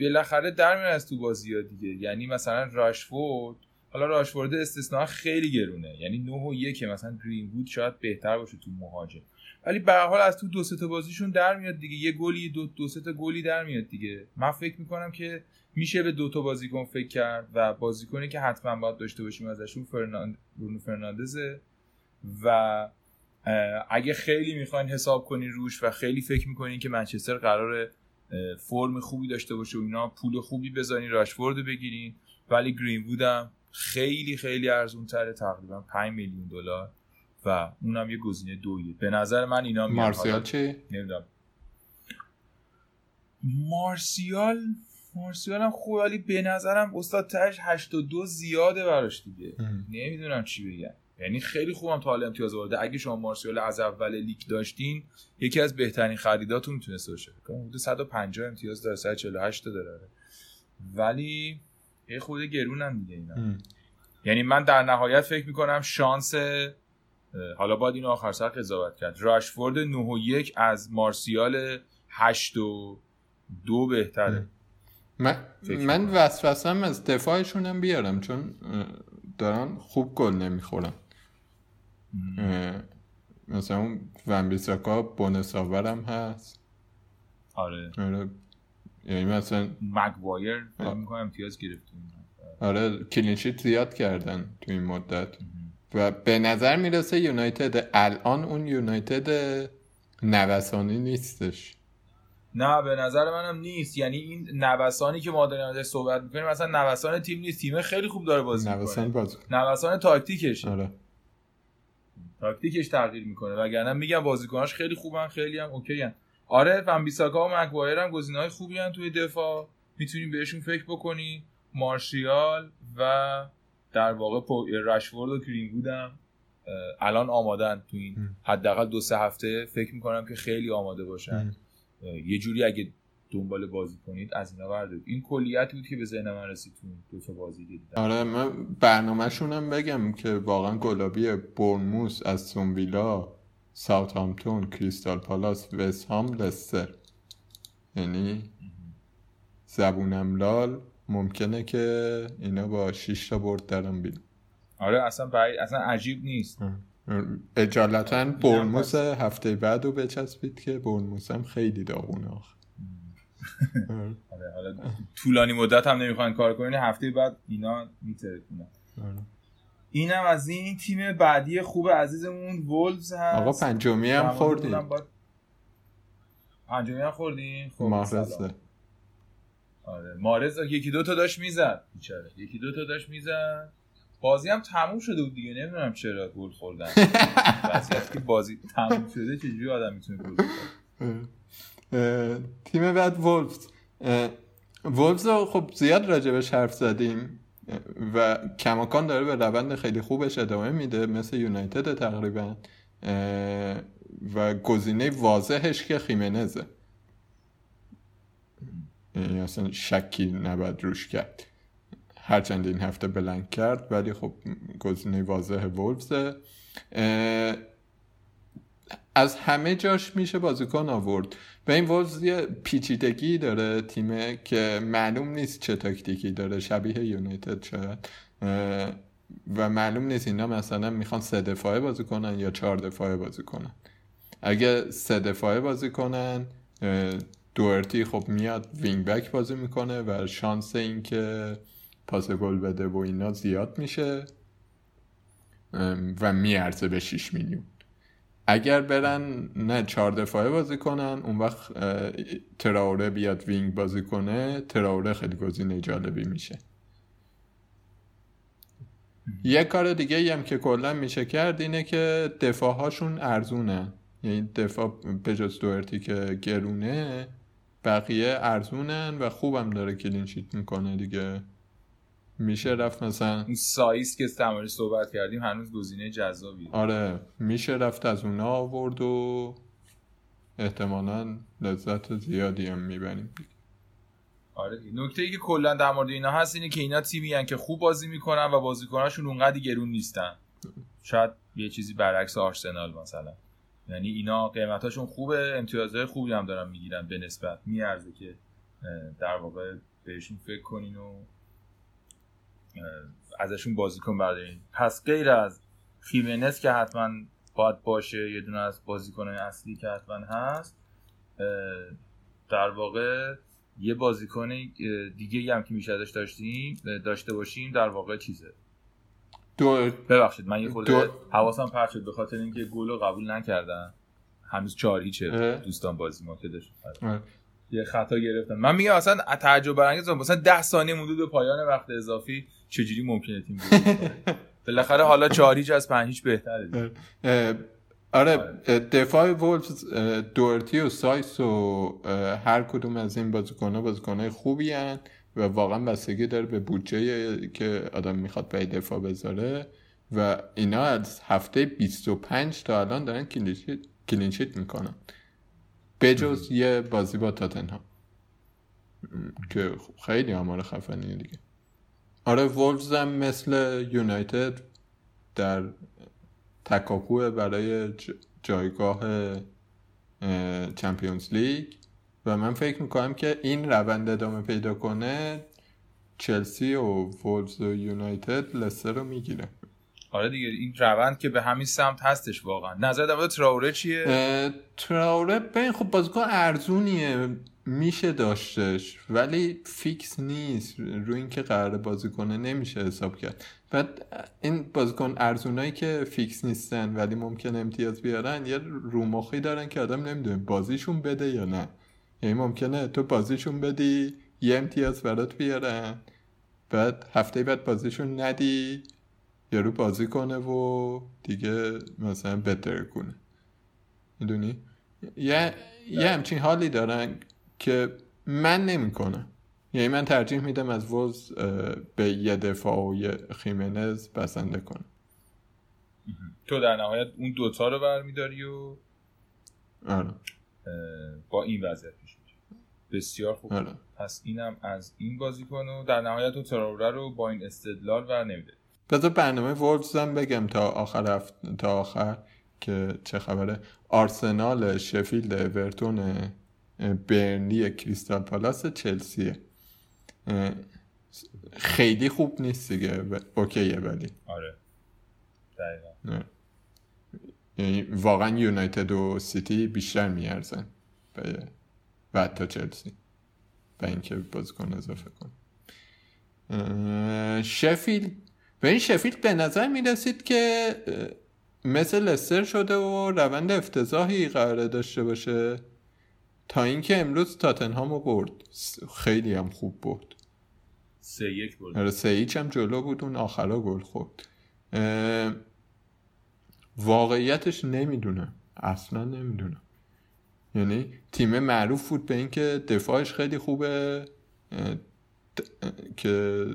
بالاخره در میاد از تو بازی‌ها دیگه. یعنی مثلا راشفورد، حالا راشفورد استثناء خیلی گرونه، یعنی نه و یک مثلا گرین وود شاید بهتر باشه تو مهاجم، ولی به هر حال از تو دو سه تا بازیشون در میاد دیگه، یه گلی دو دو سه تا گلی در میاد دیگه. من فکر می‌کنم که میشه به دو تا بازیکن فکر کرد و بازیکنی که حتما باید داشته باشیم ازشون فرناند برونو فرناندز و اگه خیلی میخواین حساب کنین روش و خیلی فکر میکنین که منچستر قراره فرم خوبی داشته باشه و اینا، پول خوبی بزنین راشفورد رو بگیرین، ولی گرین وود هم خیلی خیلی ارزون‌تره، تقریبا پنج میلیون دلار و اونم یه گزینه دویه به نظر من. اینا مارسیال چی؟ نمیدونم. مارسیال مارسیال هم خوب، ولی به نظرم استاد تاش هشتاد و دو زیاده براش دیگه. نمیدونم چی بگم، یعنی خیلی خوبم تا حالا امتیاز آورده. اگه شما مارسیال از اول لیگ داشتین یکی از بهترین خریداتون میتونسته باشه. حدود صد و پنجاه امتیاز داره، صد و چهل و هشت تا داره، ولی یه خورده گرونم دیگه اینا. یعنی من در نهایت فکر میکنم شانس، حالا باید اینو آخر سر قضاوت کرد، راشفورد نه و یک از مارسیال هشت و دو بهتره. ام. من من وسوسه‌ام از دفاعشونم بیارم چون دارن خوب گل نمیخورن. مثلا اون ونبیساکا بونساورم هست. آره. آره. یعنی مثلا مگوایر فکر کنم امتیاز گرفتیم. آره کلینشیت زیاد کردن تو این مدت. ام. و به نظر میرسه یونایتد الان اون یونایتد نوسانی نیستش. نه به نظر منم نیست، یعنی این نوسانی که ما داریم ازش صحبت میکنیم مثلا نوسان تیم نیست، تیم خیلی خوب داره بازی میکنه، نوسان بازی، نوسان تاکتیکش. آره تاکتیکش تغییر میکنه، وگرنه میگم بازیکناش خیلی خوبن، خیلی هم اوکی ان. آره فنبیساکا و مگوایر هم گزینه‌های خوبی ان توی دفاع، میتونیم بهشون فکر بکنی. مارشیال و در واقع راشفورد و کرینگودم الان آمادن تو این حداقل دو سه هفته، فکر میکنم که خیلی آماده باشن. یه جوری اگه دنبال بازی کنید از اینا بردارید. این کلیت بود که به ذهن من رسید تو دو تا بازی دیدم. آره من برنامه‌شون هم بگم که واقعا گلابی بورنموث، استون ویلا، ساوثهامپتون، کریستال پالاس، وست هام، لستر. یعنی زبونم لال، ممکنه که اینا با شش تا برد درم بیان. آره اصلا باید. اصلا عجیب نیست. اه. اجالتاً برنموث هفته بعد رو بچسبید که برنموث هم خیلی داغونه آخه. حالا طولانی مدت هم نمیخوان کار کنین، هفته بعد اینا میترکونن. اینم از این. تیم بعدی خوب عزیزمون وولفز هست. آقا پنجمی هم خوردیم پنجمی هم خوردیم مارزه. آره مارز یکی دوتا داشت میزد بیچاره، یکی دوتا داشت میزد بازی هم تموم شده بود دیگه. نمیدونم چرا گل خوردن. وضعیت که بازی تموم شده چجوری آدم میتونه گل بزنه. تیم بعد وولفز. وولفز رو خب زیاد راجبش حرف زدیم و کماکان داره به روند خیلی خوبش ادامه میده مثل یونایتد تقریبا، و گزینه واضحش که خیمنزه، یعنی اصلا شکی نباید روش کرد. هرچند این هفته بلنگ کرد ولی خب گزینه واضح وولفزه. از همه جاش میشه بازیکن آورد و این وولفز یه پیچیدگی داره تیمه که معلوم نیست چه تاکتیکی داره، شبیه یونایتد شاید، و معلوم نیست اینا مثلا میخوان سه دفاعه بازی کنن یا چهار دفاعه بازی کنن. اگه سه دفاعه بازی کنن دوئرتی خب میاد وینگ بک بازی میکنه و شانس این که پاس گل بده و اینا زیاد میشه و میارزه به شش میلیون. اگر برن نه چهار دفاعه بازی کنن اون وقت تراوره بیاد وینگ بازی کنه، تراوره خیلی گزینه جالبی میشه. یه کار دیگه ای هم که کلا میشه کرد اینه که دفاعهاشون ارزونه، یعنی دفاع به جز دوئرتی که گرونه بقیه ارزونن و خوبم داره کلین شیت میکنه دیگه. میشه رفت مثلا این سایز که استعمالی صحبت کردیم هنوز گزینه جذابیه. آره میشه رفت از اونا آورد و احتمالاً لذت زیادی هم میبریم. آره نکته ای که کلا در مورد اینا هست اینه که اینا تیمی ان که خوب بازی میکنن و بازیکناشون اونقدر گرون نیستن. شاید یه چیزی برعکس آرسنال مثلا، یعنی اینا قیمتاشون خوبه، امتیازهای خوبی هم دارن میگیرن به نسبت، میارزه که در واقع بهشون فکر کنین و ازشون بازیکن بردارین. پس غیر از خیمنس که حتما باید باشه، یه دونه از بازیکنان اصلی که حتما هست، در واقع یه بازیکن دیگه هم که میشه داشت داشتیم داشته باشیم در واقع چیزه دو... ببخشید من یه خورده دو... حواسم پرت شد به خاطر اینکه گلو قبول نکردن. هنوز چهار هیچه دوستان بازی ما که داشت یه خطا گرفتن. من میگم اصلا تعجب برانگیز مثلا ده ثانیه مونده به پایان وقت اضافی چجوری ممکنه تیم بود بالاخره حالا چهار هیچ از پنج هیچ بهتره. آره دفاع وولفز دورتی و سایس و هر کدوم از این بازیکن‌ها بازیکن‌های خوبی ان و واقعا بستگی داره به بودجه که آدم میخواد برای دفاع بذاره و اینا از هفته بیست و پنج تا الان دارن کلینشیت کلینشیت میکنن بجز یه بازی با تاتنهام که خیلی آمار خفنیه دیگه. آره وولفز هم مثل یونایتد در تکاپو برای جایگاه چمپیونز لیگ و من فکر میکنم که این روند ادامه پیدا کنه چلسی و وولفز و یونایتد لستر رو میگیره. آره دیگه این روند که به همین سمت هستش واقعا. نظر در مورد تراوره چیه؟ تراوره ببین خب بازیکن ارزونیه میشه داشتش ولی فیکس نیست روی اینکه قرار بازیکنه نمیشه حساب کرد. بعد این بازیکن ارزونایی که فیکس نیستن ولی ممکنه امتیاز بیارن یه رومخی دارن که آدم نمیدونه بازیشون بده یا نه. یعنی ممکنه تو بازیشون بدی یه امتیاز برات بیارن بعد هفته بعد بازیشون ندی یارو بازی کنه و دیگه مثلا بهتر کنه میدونی؟ یه یه همچین حالی دارن که من نمی کنم. یعنی من ترجیح میدم از وز به یه دفاع و یه خیمنز بسنده کنم. تو در نهایت اون دوتا رو برمیداری و آره. با این وضعیت پیش میری. بسیار خوب. آره. پس اینم از این بازی کن و در نهایت اون تراوره رو با این استدلال ور نمیده. بذار برنامه وولفز هم بگم تا آخر هفته تا آخر که چه خبره. آرسنال، شفیلد، اورتون، برنلی، کریستال پالاس، چلسیه. خیلی خوب نیست دیگه. اوکیه ولی آره دقیقاً. یعنی واقعا یونایتد و سیتی بیشتر میارزن و حتی چلسی و اینکه بازیکن اضافه کن. شفیلد و این شفیلد به نظر می رسید که مثل لستر شده و روند افتضاحی قراره داشته باشه تا اینکه امروز تاتنهام رو برد. خیلی هم خوب برد. سه یک برد. آره سه هیچ هم جلو بود اون آخرا گل خورد. واقعیتش نمیدونم اصلا نمیدونم. یعنی تیم معروف بود به اینکه دفاعش خیلی خوبه که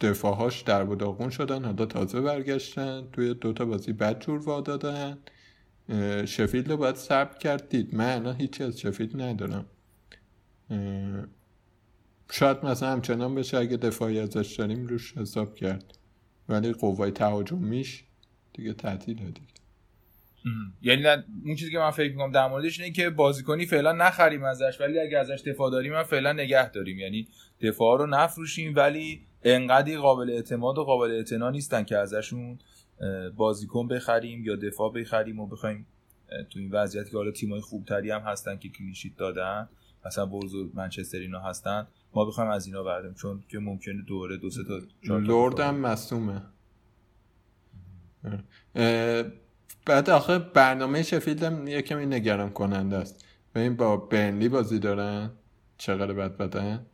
دفاعهاش درب و داغون شدن حالا تازه برگشتن توی دوتا بازی بدجور وا دادن. شفیلد رو باید صبر کرد دید. من الان هیچی از شفیلد ندارم. شاید مثلا همچنان بشه اگه دفاعی ازش داریم روش حساب کرد ولی قوای تهاجمیش دیگه تعطیله دیگه. یعنی اون چیزی که من فکر می‌کنم در موردش اینه که بازیکنی فعلا نخریم ازش ولی اگه ازش دفاع داریم من فعلا نگه داریم. یعنی دفاعا رو نفروشیم ولی انقدری قابل اعتماد و قابل اعتنا نیستن که ازشون بازیکن بخریم یا دفاع بخریم و بخوایم تو این وضعیت که حالا تیمای خوبتری هم هستن که کلین شیت دادن مثلا وولز و منچستر اینا هستن ما بخوایم از اینا بردیم چون که ممکنه دوره دو سه تا لرد هم مصدومه. بعد آخه برنامه شفیلد هم یکم نگران کننده است. ببین با برنلی بازی دارن چقدر بد بدن.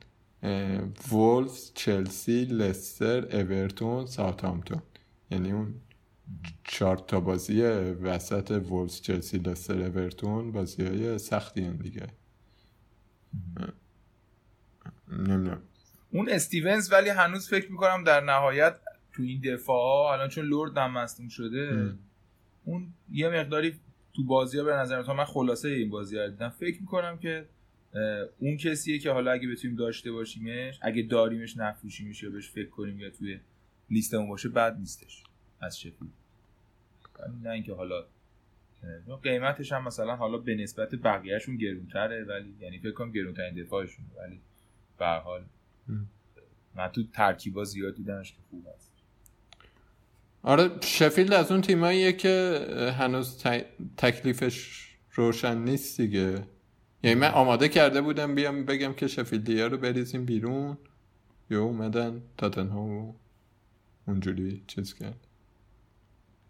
وولفز، چلسی، لستر، اورتون، ساوثهامپتون. یعنی اون چهار تا بازی وسط وولفز، چلسی، لستر، اورتون بازی‌های سختی ان دیگه. نمیدونم. اون استیونز ولی هنوز فکر می‌کنم در نهایت تو این دفاع الان چون لرد هم مصدوم شده ام. اون یه مقداری تو بازی‌ها به نظر من خلاصه این بازی‌ها دیدم فکر می‌کنم که اون کسیه که حالا اگه بتونیم داشته باشیمش اگه داریمش نفروشیمش یا بهش فکر کنیم یا توی لیستمون باشه بد نیستش از شکلی. نه اینکه حالا قیمتش هم مثلا حالا به نسبت بقیه‌شون گرونتره ولی یعنی فکر کنم گرونترین دفاعشون ولی به هر حال من تو ترکیبا زیاد دیدمش که خوب هست. آره شفیلد از اون تیماییه که هنوز ت... تکلیفش روشن نیست دیگه. یعنی من آماده کرده بودم بیام بگم که شفیلدی‌ها رو بریزیم بیرون یا اومدن تاتنهام رو اونجوری چیز کرد.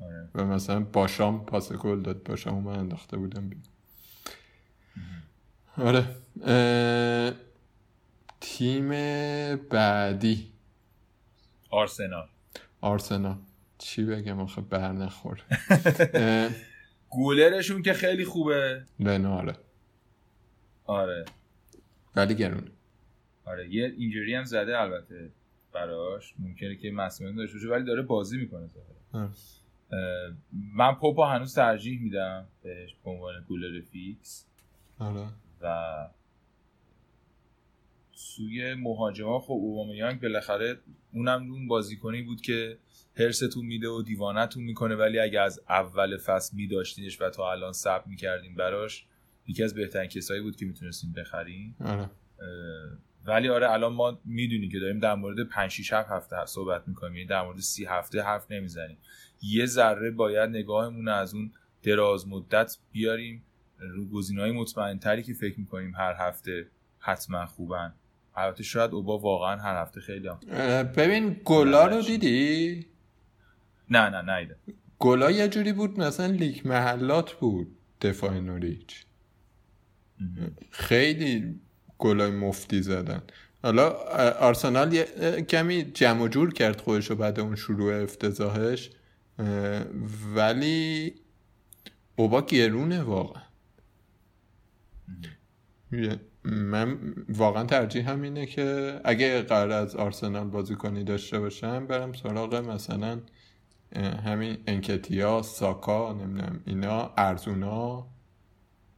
آره. و مثلا باشام پاس گل داد، باشام من انداخته بودم بید. آره. تیم بعدی آرسنال. آرسنال چی بگم آخه بر نخور. گولرشون که خیلی خوبه لناره. آره ولی گرونه. آره یه اینجوری هم زده البته براش، ممکنه که مسئولیت داشته باشه ولی داره بازی میکنه. آره. من پوپا هنوز ترجیح میدم بهش به عنوان گولر فیکس. آره. و سوی مهاجما خب اوبامیانگ بالاخره اونم اون بازیکنی بود که هرستون میده و دیوانتون میکنه، ولی اگه از اول فصل میداشتینش و تا الان صبر میکردین براش، یکی از بهترین کسایی بود که میتونستیم بخریم. آره. ولی آره الان ما میدونیم که داریم در مورد پنج شش هفته صحبت میکنیم، یعنی در مورد سی هفته حرف نمیزنیم. یه ذره باید نگاهمون از اون دراز مدت بیاریم رو گزینه‌های مطمئن‌تری که فکر میکنیم هر هفته حتما خوبن. البته شاید اوبا واقعا هر هفته خیلی هم. ببین گلا رو دیدی؟ نه نه نه دیدم. گلا یه جوری بود مثلا لیگ محلات بود، دفاع نوریچ. خیلی گلای مفتی زدن. حالا آرسنال یه کمی جمع و جور کرد خودشو بعد اون شروع افتضاحش، ولی اوبا گرونه واقعا. من واقعا ترجیح هم اینه که اگه قرار از آرسنال بازیکنی داشته باشم برم سراغ مثلا همین انکتیا، ساکا، نمیدونم اینا، ارزونا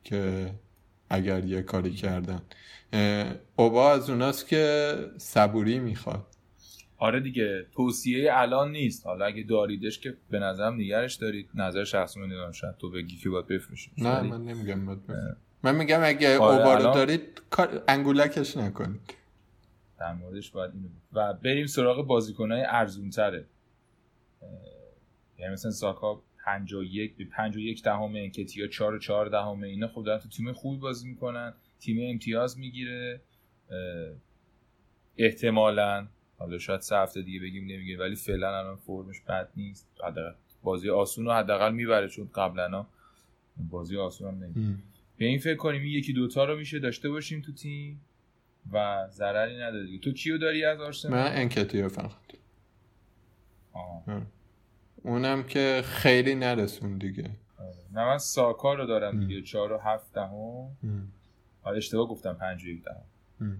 که اگر یه کاری کردن. اوبا از اوناست که صبوری میخواد. آره دیگه توصیه الان نیست، حالا اگه داریدش که به نظرم نگرش دارید، نظر شخصی من ندارم، شاید تو بگی که باید بفروشیم. نه من نمیگم باید بفروشیم، من میگم اگه آره اوبا رو دارید انگولکش نکنید، در موردش باید اینو و بریم سراغ بازیکن‌های ارزون‌تره. یعنی مثلا ساکا پنجاه و یک به پنجاه و یک دهم، انکتیا چهار و چهار دهم، اینا خب دارن تو تیم خوبی بازی میکنن، تیم امتیاز میگیره احتمالاً، حالا شاید سه هفته دیگه بگیم نمیگه، ولی فعلا الان فرمش بد نیست، حداقل بازی آسون رو حداقل میبره چون قبلا بازی آسون هم نمیگه. به این فکر کنیم یکی دوتا رو میشه داشته باشیم تو تیم و ضرری نداره دیگه. تو کیو داری از آرسنال؟ من انکتیا فقط. آها اونم که خیلی نرسون دیگه. نه من ساکا رو دارم دیگه چهار و هفت دهم. حالا اشتباه گفتم پنج و یک دهم.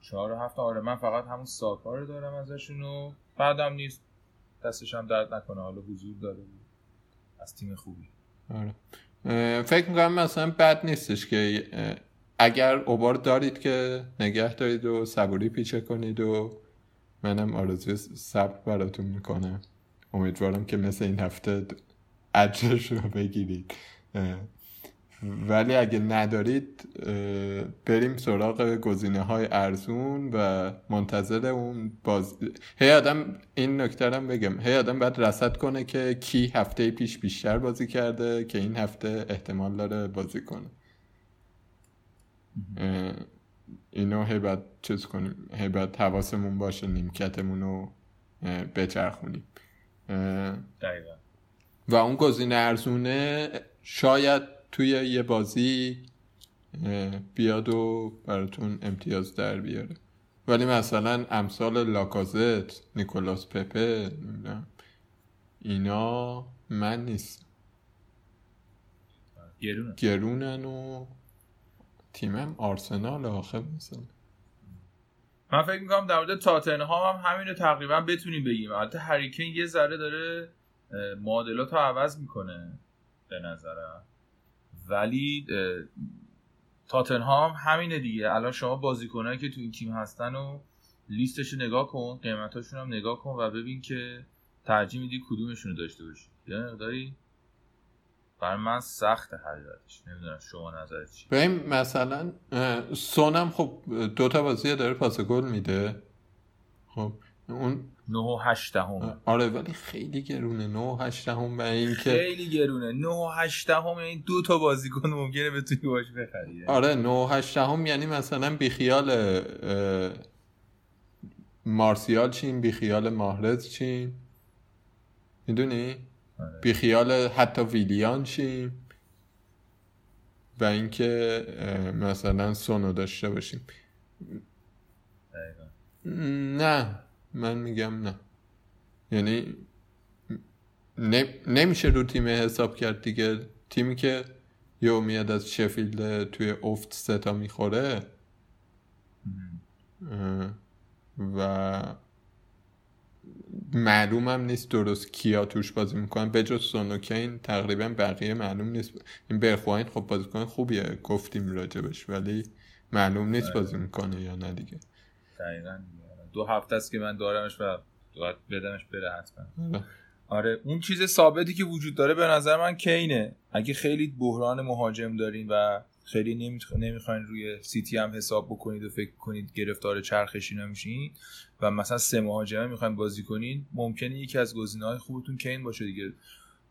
چهار و هفت آره من فقط همون ساکا رو دارم ازشون و بعدم نیست، دستش هم درد نکنه، حالا حضور داره از تیم خوبی. آره فکر میکنم مثلا بد نیستش که اگر اوبار دارید که نگه دارید و صبوری پیچه کنید و منم آرزوی صبر براتون میکنم. امیدوارم که مثل این هفته اجرش رو بگیرید، ولی اگه ندارید بریم سراغ گزینه های ارزون و منتظر اون باز. هی آدم این نکته رو بگم، هی آدم باید رصد کنه که کی هفته پیش بیشتر بازی کرده که این هفته احتمال داره بازی کنه، اینو هی باید چیز کنیم، هی باید حواسمون باشه نیمکتمون رو بچرخونیم. دقیقا. و اون گزینه ارزونه شاید توی یه بازی بیاد و براتون امتیاز در بیاره، ولی مثلا امثال لاکازت، نیکولاس پپه، اینا من نیست، گرونن گرونن و تیمم آرسنال آخه. مثلا من فکر میکنم در مورد تاتنهام هم همین رو تقریبا بتونیم بگیم. البته هری کین یه ذره داره معادلات رو عوض میکنه به نظرم، ولی تاتنهام همینه دیگه. الان شما بازیکنایی که تو این تیم هستن و لیستش رو نگاه کن، قیمتاشون هم نگاه کن و ببین که ترجیح میدی کدومشون رو داشته باشی. یه مقداری برای من سخت حقیقتش، نمیدونم شما نظرت چیه. ببین مثلا سونم خب دوتا بازیه داره پاس گل میده، خب اون نه و هشت دهم. آره ولی خیلی گرونه نه و هشت دهم، و این که خیلی گرونه نه و هشت دهم، یعنی دو تا بازیکن ممکنه بتونی باش بخری. آره نه و هشت دهم یعنی مثلا بی خیال مارسیال چیم، بی خیال ماهرز چیم، میدونی؟ بی خیال حتی ویلیان چیم و اینکه مثلا سونو داشته باشیم. نه من میگم نه، یعنی نمیشه رو تیم حساب کرد دیگه. تیمی که یه میاد از شفیلد توی افت ستا میخوره و معلومم نیست درست کیا توش بازی میکنن به جز سونوکین، تقریبا بقیه معلوم نیست. این برخواین خب بازیکن خوبیه، گفتیم راجبش، ولی معلوم نیست بازی میکنه یا نه دیگه. دقیقاً دو هفته است که من دارمش و باید بدمش بره حتما. آره اون چیز ثابتی که وجود داره به نظر من کینه. اگه خیلی بحران مهاجم دارین و خیلی نمیخ... نمیخواین روی سیتی هم حساب بکنید و فکر کنید گرفتار چرخشینا میشین و مثلا سه مهاجمه میخواین بازی کنین، ممکنه یکی از گزینه‌های خوبتون کین باشه دیگه.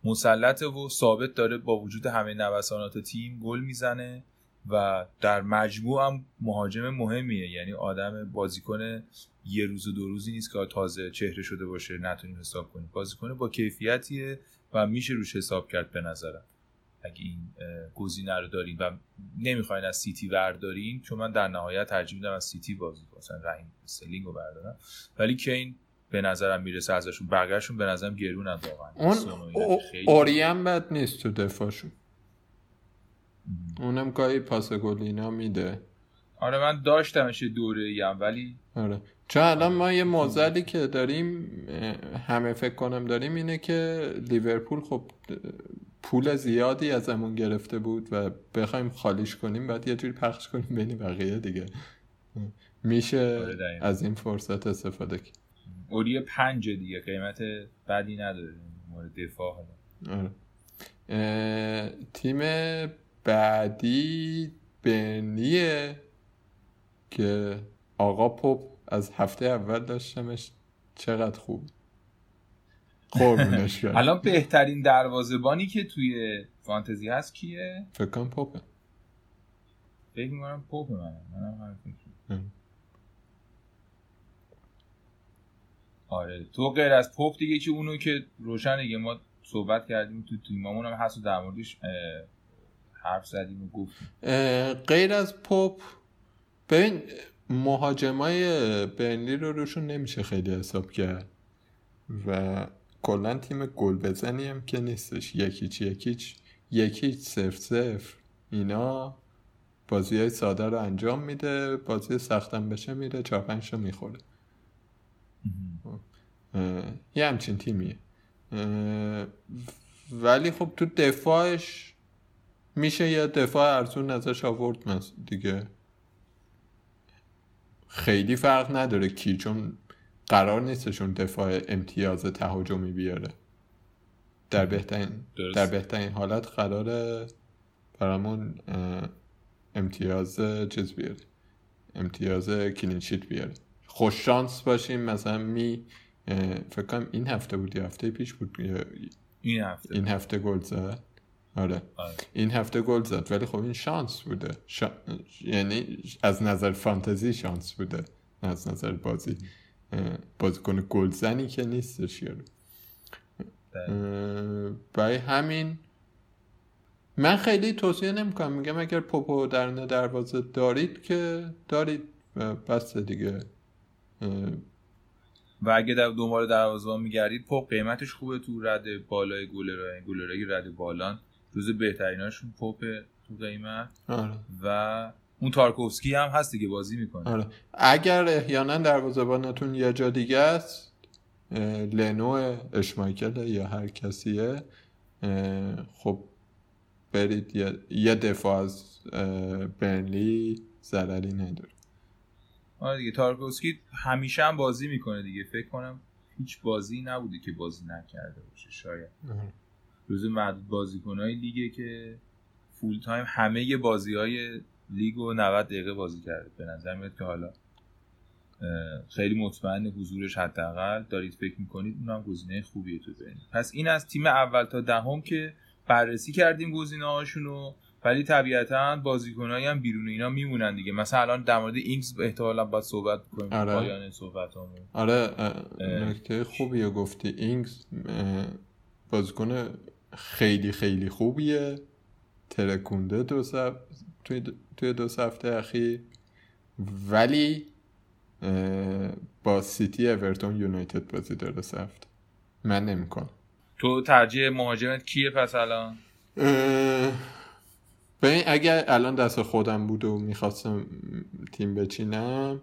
مسلطه و ثابت داره با وجود همه نوسانات تیم گل میزنه و در مجموع هم مهاجم مهمیه، یعنی آدم بازیکن یه روز و دو روزی نیست که تازه چهره شده باشه نتونیم حساب کنیم. بازیکن با کیفیتیه و میشه روش حساب کرد به نظرم. اگه این گزینه رو دارین و نمیخواین از سیتی وردارین، چون من در نهایت ترجیح میدم از سیتی بازی کنم، رحیم استرلینگ رو بردارم، ولی کین به نظرم میرسه ازشون. بقیه‌شون به نظرم گرونن واقعا. اون اوریم بد نیست تو دفاعشون، اونم گاهی پاس گل اینا میده. آره من داشتمش دوره‌ای هم، ولی آره چون الان ما یه موزلی که داریم همه فکر کنم داریم اینه که لیورپول خب پول زیادی از همون گرفته بود و بخوایم خالیش کنیم بعد یه جوری پخش کنیم بین بقیه دیگه. میشه از این فرصت استفاده کرد. اولیه پنج دیگه قیمت بدی نداره مورد دفاع. آره تیم بعدی بنیه که آقا پپ از هفته اول داشتمش، چقدر خوب قربونش کرد. الان بهترین دروازه‌بانی که توی فانتزی هست کیه؟ فکر کنم پپه. فکر می‌کنم پپه. من منم همین. آره تو غیر از پپ دیگه که اونو که روشن دیگه ما صحبت کردیم تو تیممون هم هست و در موردش حرف زدیم و گفتیم. غیر از پپ ببین مهاجمای برنلی رو روشون نمیشه خیلی حساب کرد و کلا تیم گل بزنی هم که نیستش، یکیچ یکیچ یکیچ صفر صفر اینا بازیای ساده رو انجام میده، بازی سختم بشه میره چهار پنج تا میخوره. یه همچین تیمیه. ولی خب تو دفاعش میشه یه دفاع ارزون ازش آورد من دیگه. خیلی فرق نداره کی، چون قرار نیستشون دفاع امتیاز تهاجمی بیاره. در بهترین در بهترین حالت قراره برامون امتیاز چیز بیاره، امتیاز کلین شیت بیاره. خوش شانس باشیم مثلا می فکر کنم این هفته بود یا هفته پیش بود این هفته این هفته گل زد. آره. آره این هفته گل زد، ولی خب این شانس بوده، شا... یعنی از نظر فانتزی شانس بوده، از نظر بازی بازیکن گلزنی که نیستش یارو. برای همین من خیلی توصیه نمیکنم، میگم اگر پپو در دروازه دارید که دارید بس دیگه. و اگه در دنبال دروازه‌بان میگردید پپ قیمتش خوبه تو رد بالای گلرای گلرای رد بالان روز بهتریناشون پپ تو قیمت. آره. و اون تارکوفسکی هم هست دیگه بازی میکنه. آره. اگر احیانا دروازه‌بانتون یه جا دیگه است، لنو اشمایکل یا هر کسیه، خب برید یه, یه دفاع از برنلی ضرری نداره. آره دیگه تارکوفسکی همیشه هم بازی میکنه دیگه، فکر کنم هیچ بازی نبوده که بازی نکرده باشه شاید. آره. روز معدود بازیکن‌های لیگه که فول تایم همه بازی‌های لیگو نود دقیقه بازی کرده. به نظر میاد که حالا خیلی مطمئن حضورش حداقل دارید فکر می‌کنید اونم گزینه خوبیه تو ذهن. پس این از تیم اول تا دهم که بررسی کردیم گزینه‌هاشون رو ولی طبیعتاً بازیکنایی هم بیرون اینا میمونن دیگه. مثلا الان در مورد اینکس احتمالاً باید صحبت کنیم. آره. پایان صحبتامون. آره نکته خوبیه گفتی، اینکس بازیکن خیلی خیلی خوبیه، ترکونده دو سف... توی دو... توی دو هفته اخیر، ولی با سیتی، اورتون، یونایتد بازی داره سفت. من نمی‌کنم. تو ترجیح مهاجمت کیه پس الان؟ ببین اگر الان دست خودم بود و میخواستم تیم بچینم،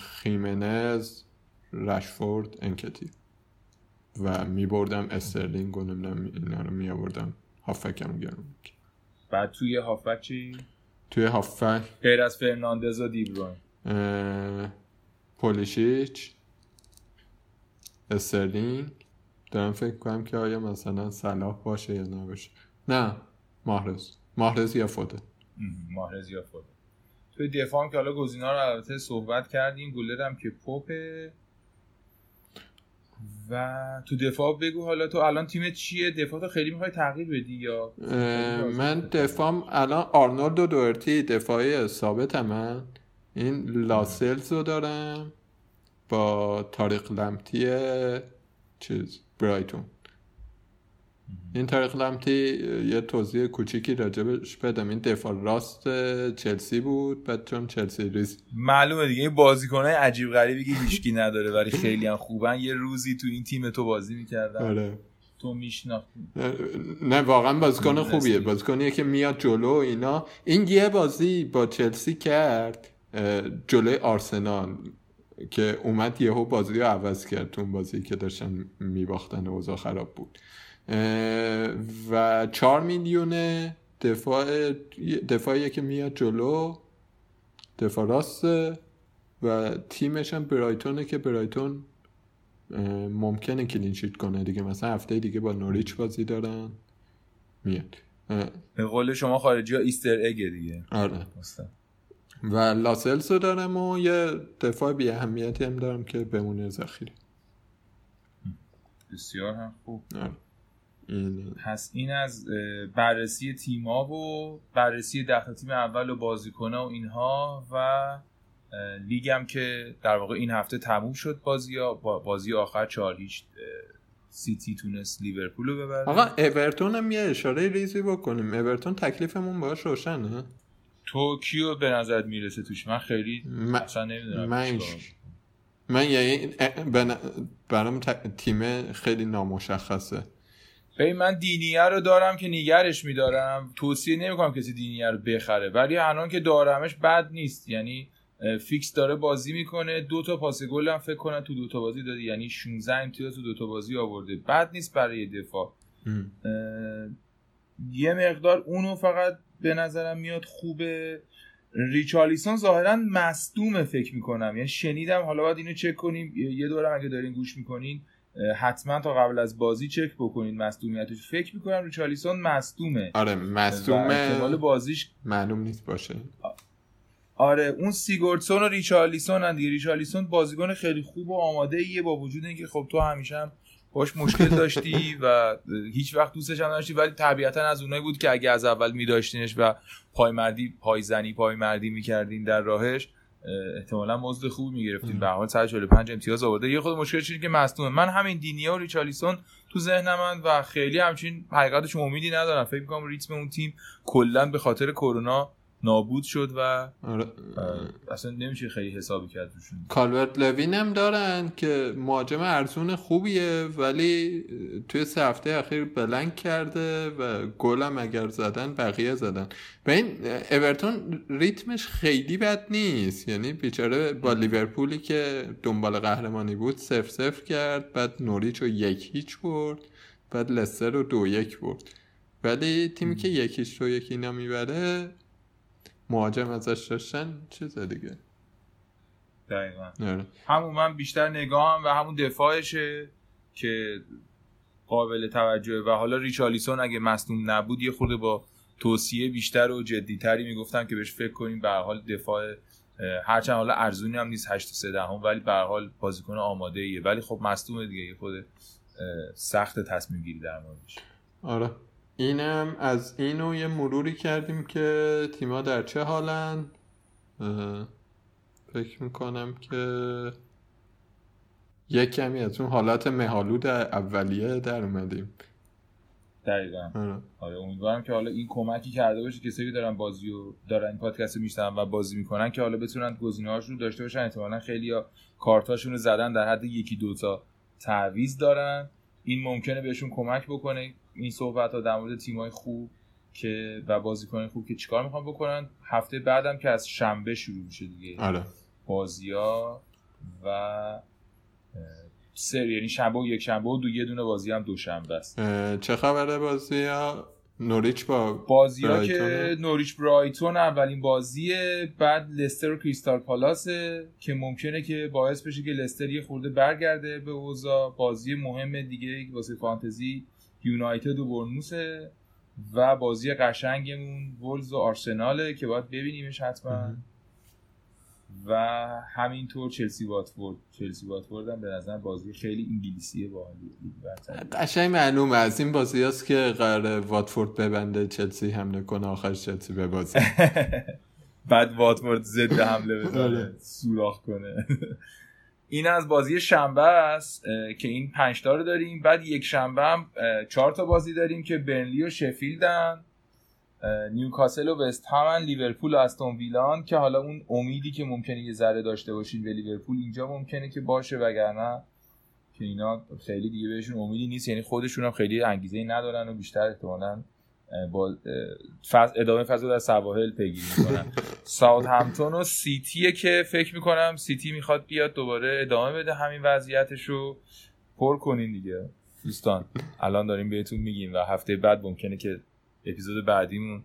خیمنز، راشفورد، انکتیا و میبردم استرلینگ و نمیدونم اینا رو میآوردم، هافکم گرم. بعد توی هافک چی؟ توی هافک غیر از فرناندز و دیبروین، پولیسیچ، استرلینگ، دارم فکر کنم که آیا مثلا صلاح باشه یا نباشه. نه محرز محرز یا فوده محرز یا فوده توی دفاع هم که حالا گزینه‌ها رو البته صحبت کردیم، گولر هم که پپه. و تو دفاع بگو حالا تو الان تیمت چیه؟ دفاع تو خیلی میخوای تغییر بدی یا؟ من دفاعم الان آرنولد و دورتی دفاعی ثابت، من این لاسلز رو دارم با طارق لمتی چیز برایتون. این طارق لمتی یه توضیح کوچیکی راجبش بدم، این دفاع راست چلسی بود، بعد چون چلسی ریز معلومه دیگه این بازیکنای عجیب غریبی که هیچکی نداره ولی خیلی هم خوبن، یه روزی تو این تیم تو بازی می‌کردن. آره. تو میشناختی. نه،, نه واقعا بازیکن خوبیه، بازیکنیه که میاد جلو اینا. این یه بازی با چلسی کرد جلوی آرسنال که اومد یهو بازی رو عوض کرد، تو اون بازی که داشتن میباختن اوضاع خراب بود. و چهار میلیونه دفاع دفاعیه که میاد جلو، دفاع راسته و تیمش هم برایتونه که برایتون ممکنه کلین شیت کنه دیگه، مثلا هفته دیگه با نوریچ بازی دارن میاد. به قول شما خارجی ها ایستر اگه دیگه. آره. و لاسلسو دارم و یه دفاع بی اهمیتی هم دارم که بمونه ذخیره. بسیار هم خوب. آره. پس این از بررسی تیم‌ها و بررسی داخل تیم اول و بازیکن‌ها و اینها، و لیگ هم که در واقع این هفته تموم شد بازی‌ها، بازی آخر چهار هیچ سیتی تونست لیورپول رو ببره. آقا اورتون هم یه اشاره ریزی بکنیم، اورتون تکلیفمون باهاش روشنه؟ تو کیو به نظر میرسه توش؟ من خیلی م... اصلا نمیدونم. من من یعنی بنا... برام ت... تیم خیلی نامشخصه. ببین من دینیه رو دارم که نگرش میدارم، توصیه نمیکنم کسی دینیه رو بخره، ولی الان که دارمش بد نیست، یعنی فیکس داره بازی میکنه، دو تا پاس گل هم فکر کنم تو دو تا بازی داده، یعنی شانزده امتیاز تو دو تا بازی آورده، بد نیست برای دفاع. یه مقدار اونو فقط به نظرم میاد خوبه. ریچارلیسون ظاهرا مصدومه فکر میکنم، یعنی شنیدم، حالا باید اینو چک کنیم، یه دورم اگه دارین گوش میکنین حتما تا قبل از بازی چک بکنید مصدومیتش. فکر می‌کنم ریچارلیسون مصدومه. آره مصدومه، احتمال بازیش معلوم نیست باشه. آره اون سیگورتسون و ریچارلیسون هم دیگه. ریچارلیسون بازیکن خیلی خوب و آماده‌ایه، با وجود اینکه خب تو همیشه هم باش مشکل داشتی و هیچ وقت دوستش هم نداشتی، ولی طبیعتاً از اونایی بود که اگه از اول می‌داشتینش و پایمردی پایزنی پایمردی می‌کردین در راهش، احتمالاً مزد خوب میگرفتیم. به هر حال صد و چهل و پنج امتیاز آورده. یه خود مشکلش اینه که مصدومه. من همین دینیا و ریچارلیسون تو ذهنمن و خیلی همچین حقیقتش امیدی ندارم. فکر می‌کنم ریتم اون تیم کلاً به خاطر کرونا نابود شد و اصلا نمیشه خیلی حسابی کرد روشون. کالورت لوین هم دارن که مهاجم ارزون خوبیه، ولی توی سه هفته اخیر بلنگ کرده و گل هم اگر زدن بقیه زدن. به این اورتون ریتمش خیلی بد نیست، یعنی بیچاره با لیورپولی که دنبال قهرمانی بود صفر صفر کرد، بعد نوریچ رو یک هیچ برد، بعد لستر رو دو یک برد، ولی تیمی که یکیش رو یکی نمیبره مهاجم ازش داشتن چیز دیگه. دقیقا ناره. همون من بیشتر نگاهم و همون دفاعشه که قابل توجهه، و حالا ریچارلیسون اگه مصدوم نبود یه خورده با توصیه بیشتر و جدیتری میگفتم که بهش فکر کنیم. به هر حال دفاع هرچند حالا ارزونی هم نیست هشت و سه دهم، ولی به هر حال بازیکن آماده ایه، ولی خب مصدومه دیگه، یه خورده سخت تصمیم گیری در موردش. آره اینم از اینو یه مروری کردیم که تیما در چه حالن. فکر میکنم که یک کمی از اون حالت مهالود اولیه در اومدیم. دقیقاً. آره امیدوارم که حالا این کمکی کرده باشه کسایی که دارن بازی و دارن این پادکست رو میشنون و بازی میکنن که حالا بتونن گزینه‌هاشون رو داشته باشن. احتمالاً خیلیا کارتاشون رو زدن، در حد یکی دو تا تعویض دارن. این ممکنه بهشون کمک بکنه این صحبت‌ها در مورد تیم‌های خوب که و بازیکنان خوب که چیکار می‌خوان بکنن. هفته بعدم که از شنبه شروع میشه دیگه. آره. بازی‌ها و سر یعنی شنبه و یک شنبه و دو یه دونه بازی هم دوشنبه است. چه خبره بازی ها؟ نوریچ با بازی ها که نوریچ برایتون اولین بازیه، بعد لستر و کریستال پالاسه که ممکنه که باعث بشه که لستر یه خورده برگرده به اوضاع. بازی مهم دیگه واسه فانتزی یونایتد و بورنموثه و بازی قشنگمون وولفز و آرسناله که باید ببینیمش حتما. و همینطور چلسی وادفورت چلسی وادفورت هم به نظر بازی خیلی انگلیسیه با لیورپول. قشنگ معلومه از این بازی هست که قراره وادفورت ببنده چلسی حمله کنه، آخرش چلسی به بازی بعد وادفورت ضد حمله بزنه سوراخ کنه. این از بازی شنبه است که این پنج تا رو داریم. بعد یک شنبه هم چهار تا بازی داریم که برنلی و شفیلدن، نیوکاسل و وست همن، لیورپول و استون ویلان که حالا اون امیدی که ممکنه یه ذره داشته باشین به لیورپول اینجا ممکنه که باشه، وگرنه که اینا خیلی دیگه بهشون امیدی نیست، یعنی خودشون هم خیلی انگیزه‌ای ندارن و بیشتر احتمالاً با فاز ادامه فاز در سواحل پیگیری می‌کنن. ساوثهمپتون و سیتی که فکر می‌کنم سیتی می‌خواد بیاد دوباره ادامه بده همین وضعیتشو پر کنین دیگه دوستان. الان داریم بهتون میگیم و هفته بعد ممکنه که اپیزود بعدیمون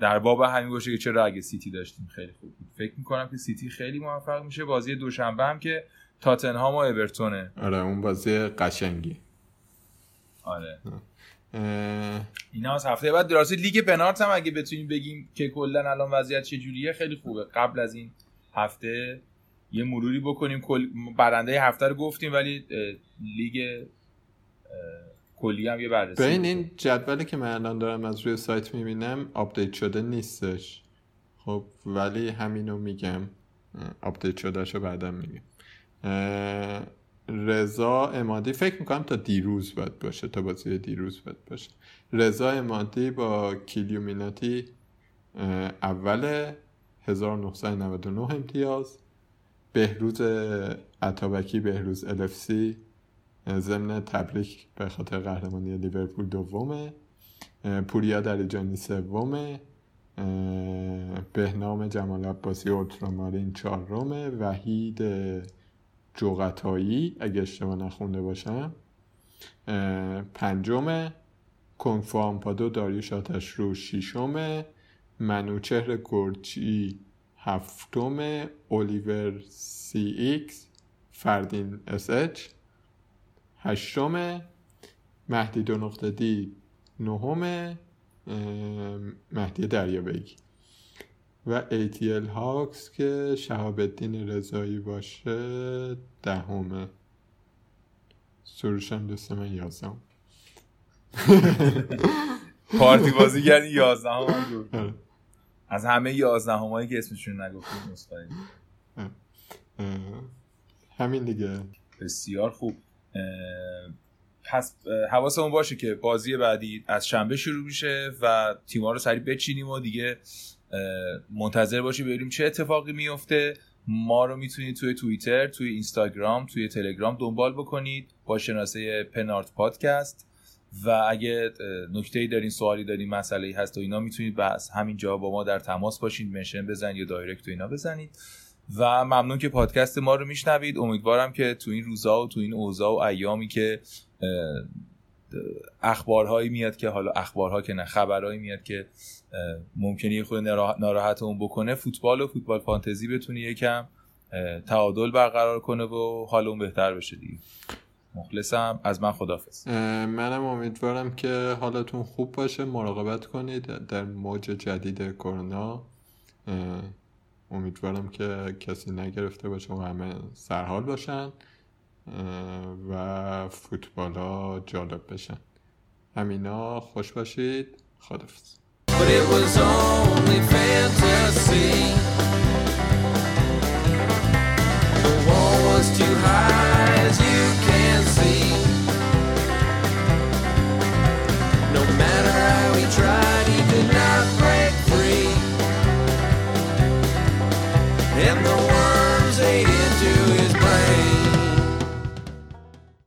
در باب همین باشه که چرا اگه سیتی داشتیم خیلی خوب بود. فکر میکنم که سیتی خیلی موفق میشه. بازی دوشنبه هم که تاتنهام و اورتونه. آره اون بازی قشنگی. آره اه... اینا از هفته بعد. دراسه لیگ پنارد هم اگه بتونیم بگیم که کلن الان وضعیت چجوریه خیلی خوبه. قبل از این هفته یه مروری بکنیم. برنده هفته رو گفتیم ولی لیگ کلی هم یه بررسی. ببین این جدولی که من الان دارم از روی سایت میبینم آپدیت شده نیستش. خب ولی همینو میگم، آپدیت شدهشو بعدم میگم. رضا عمادی فکر میکنم تا دیروز باید باشه، تا بازی دیروز باید باشه. رضا عمادی با کیلیومیناتی اول هزار و نهصد و نود و نه امتیاز، بهروز عطابکی بهروز الفسی ضمن تبریک به خاطر قهرمانی لیورپول دومه، پوریا دریجانی سومه، بهنام جمال عباسی اولترامارین چهارمه، وحید جغتایی اگه اشتباه نخونده باشم پنجمه، کنفو آمپادو داریوش آتشرو ششمه، منوچهر گرچی هفتمه، الیور سی ایکس فردین اس اچ هشتمه، مهدی دو نقطه دی نهمه، مهدی دریابیگی و ایتیل هاکس که شهاب الدین رضایی باشه دهمه، سروشم دوست من یازدهم پارتی بازی کردی یازده هم از همه یازده همایی که اسمشون نگفتیم مستقیم. همین دیگه. بسیار خوب. پس حواسمون باشه که بازی بعدی از شنبه شروع میشه و تیم‌ها رو سریع بچینیم و دیگه منتظر باشیم ببینیم چه اتفاقی میفته. ما رو میتونید توی توییتر، توی اینستاگرام، توی تلگرام دنبال بکنید با شناسه پنارد پادکست. و اگه نکته‌ای دارین، سوالی دارین، مسئله‌ای هست و اینا میتونید بس همینجا با ما در تماس باشین، منشن بزنید یا دایرکت و اینا بزنید. و ممنون که پادکست ما رو میشنوید. امیدوارم که تو این روزا و تو این اوضاع و ایامی که اخبارهایی میاد که حالا اخبارها که نه خبرهایی میاد که ممکنه یه خود ناراحتمون بکنه، فوتبال و فوتبال فانتزی بتونه یکم تعادل برقرار کنه و حالا اون بهتر بشه دیگه. مخلصم. از من خداحافظ. منم امیدوارم که حالتون خوب باشه. مراقبت کنید در موج جدید کرونا. امیدوارم که کسی نگرفته باشه و همه سرحال باشن و فوتبال ها جالب بشن. همینا خوش باشید. خداحافظ. But it was only fantasy. The wall was too high as you came.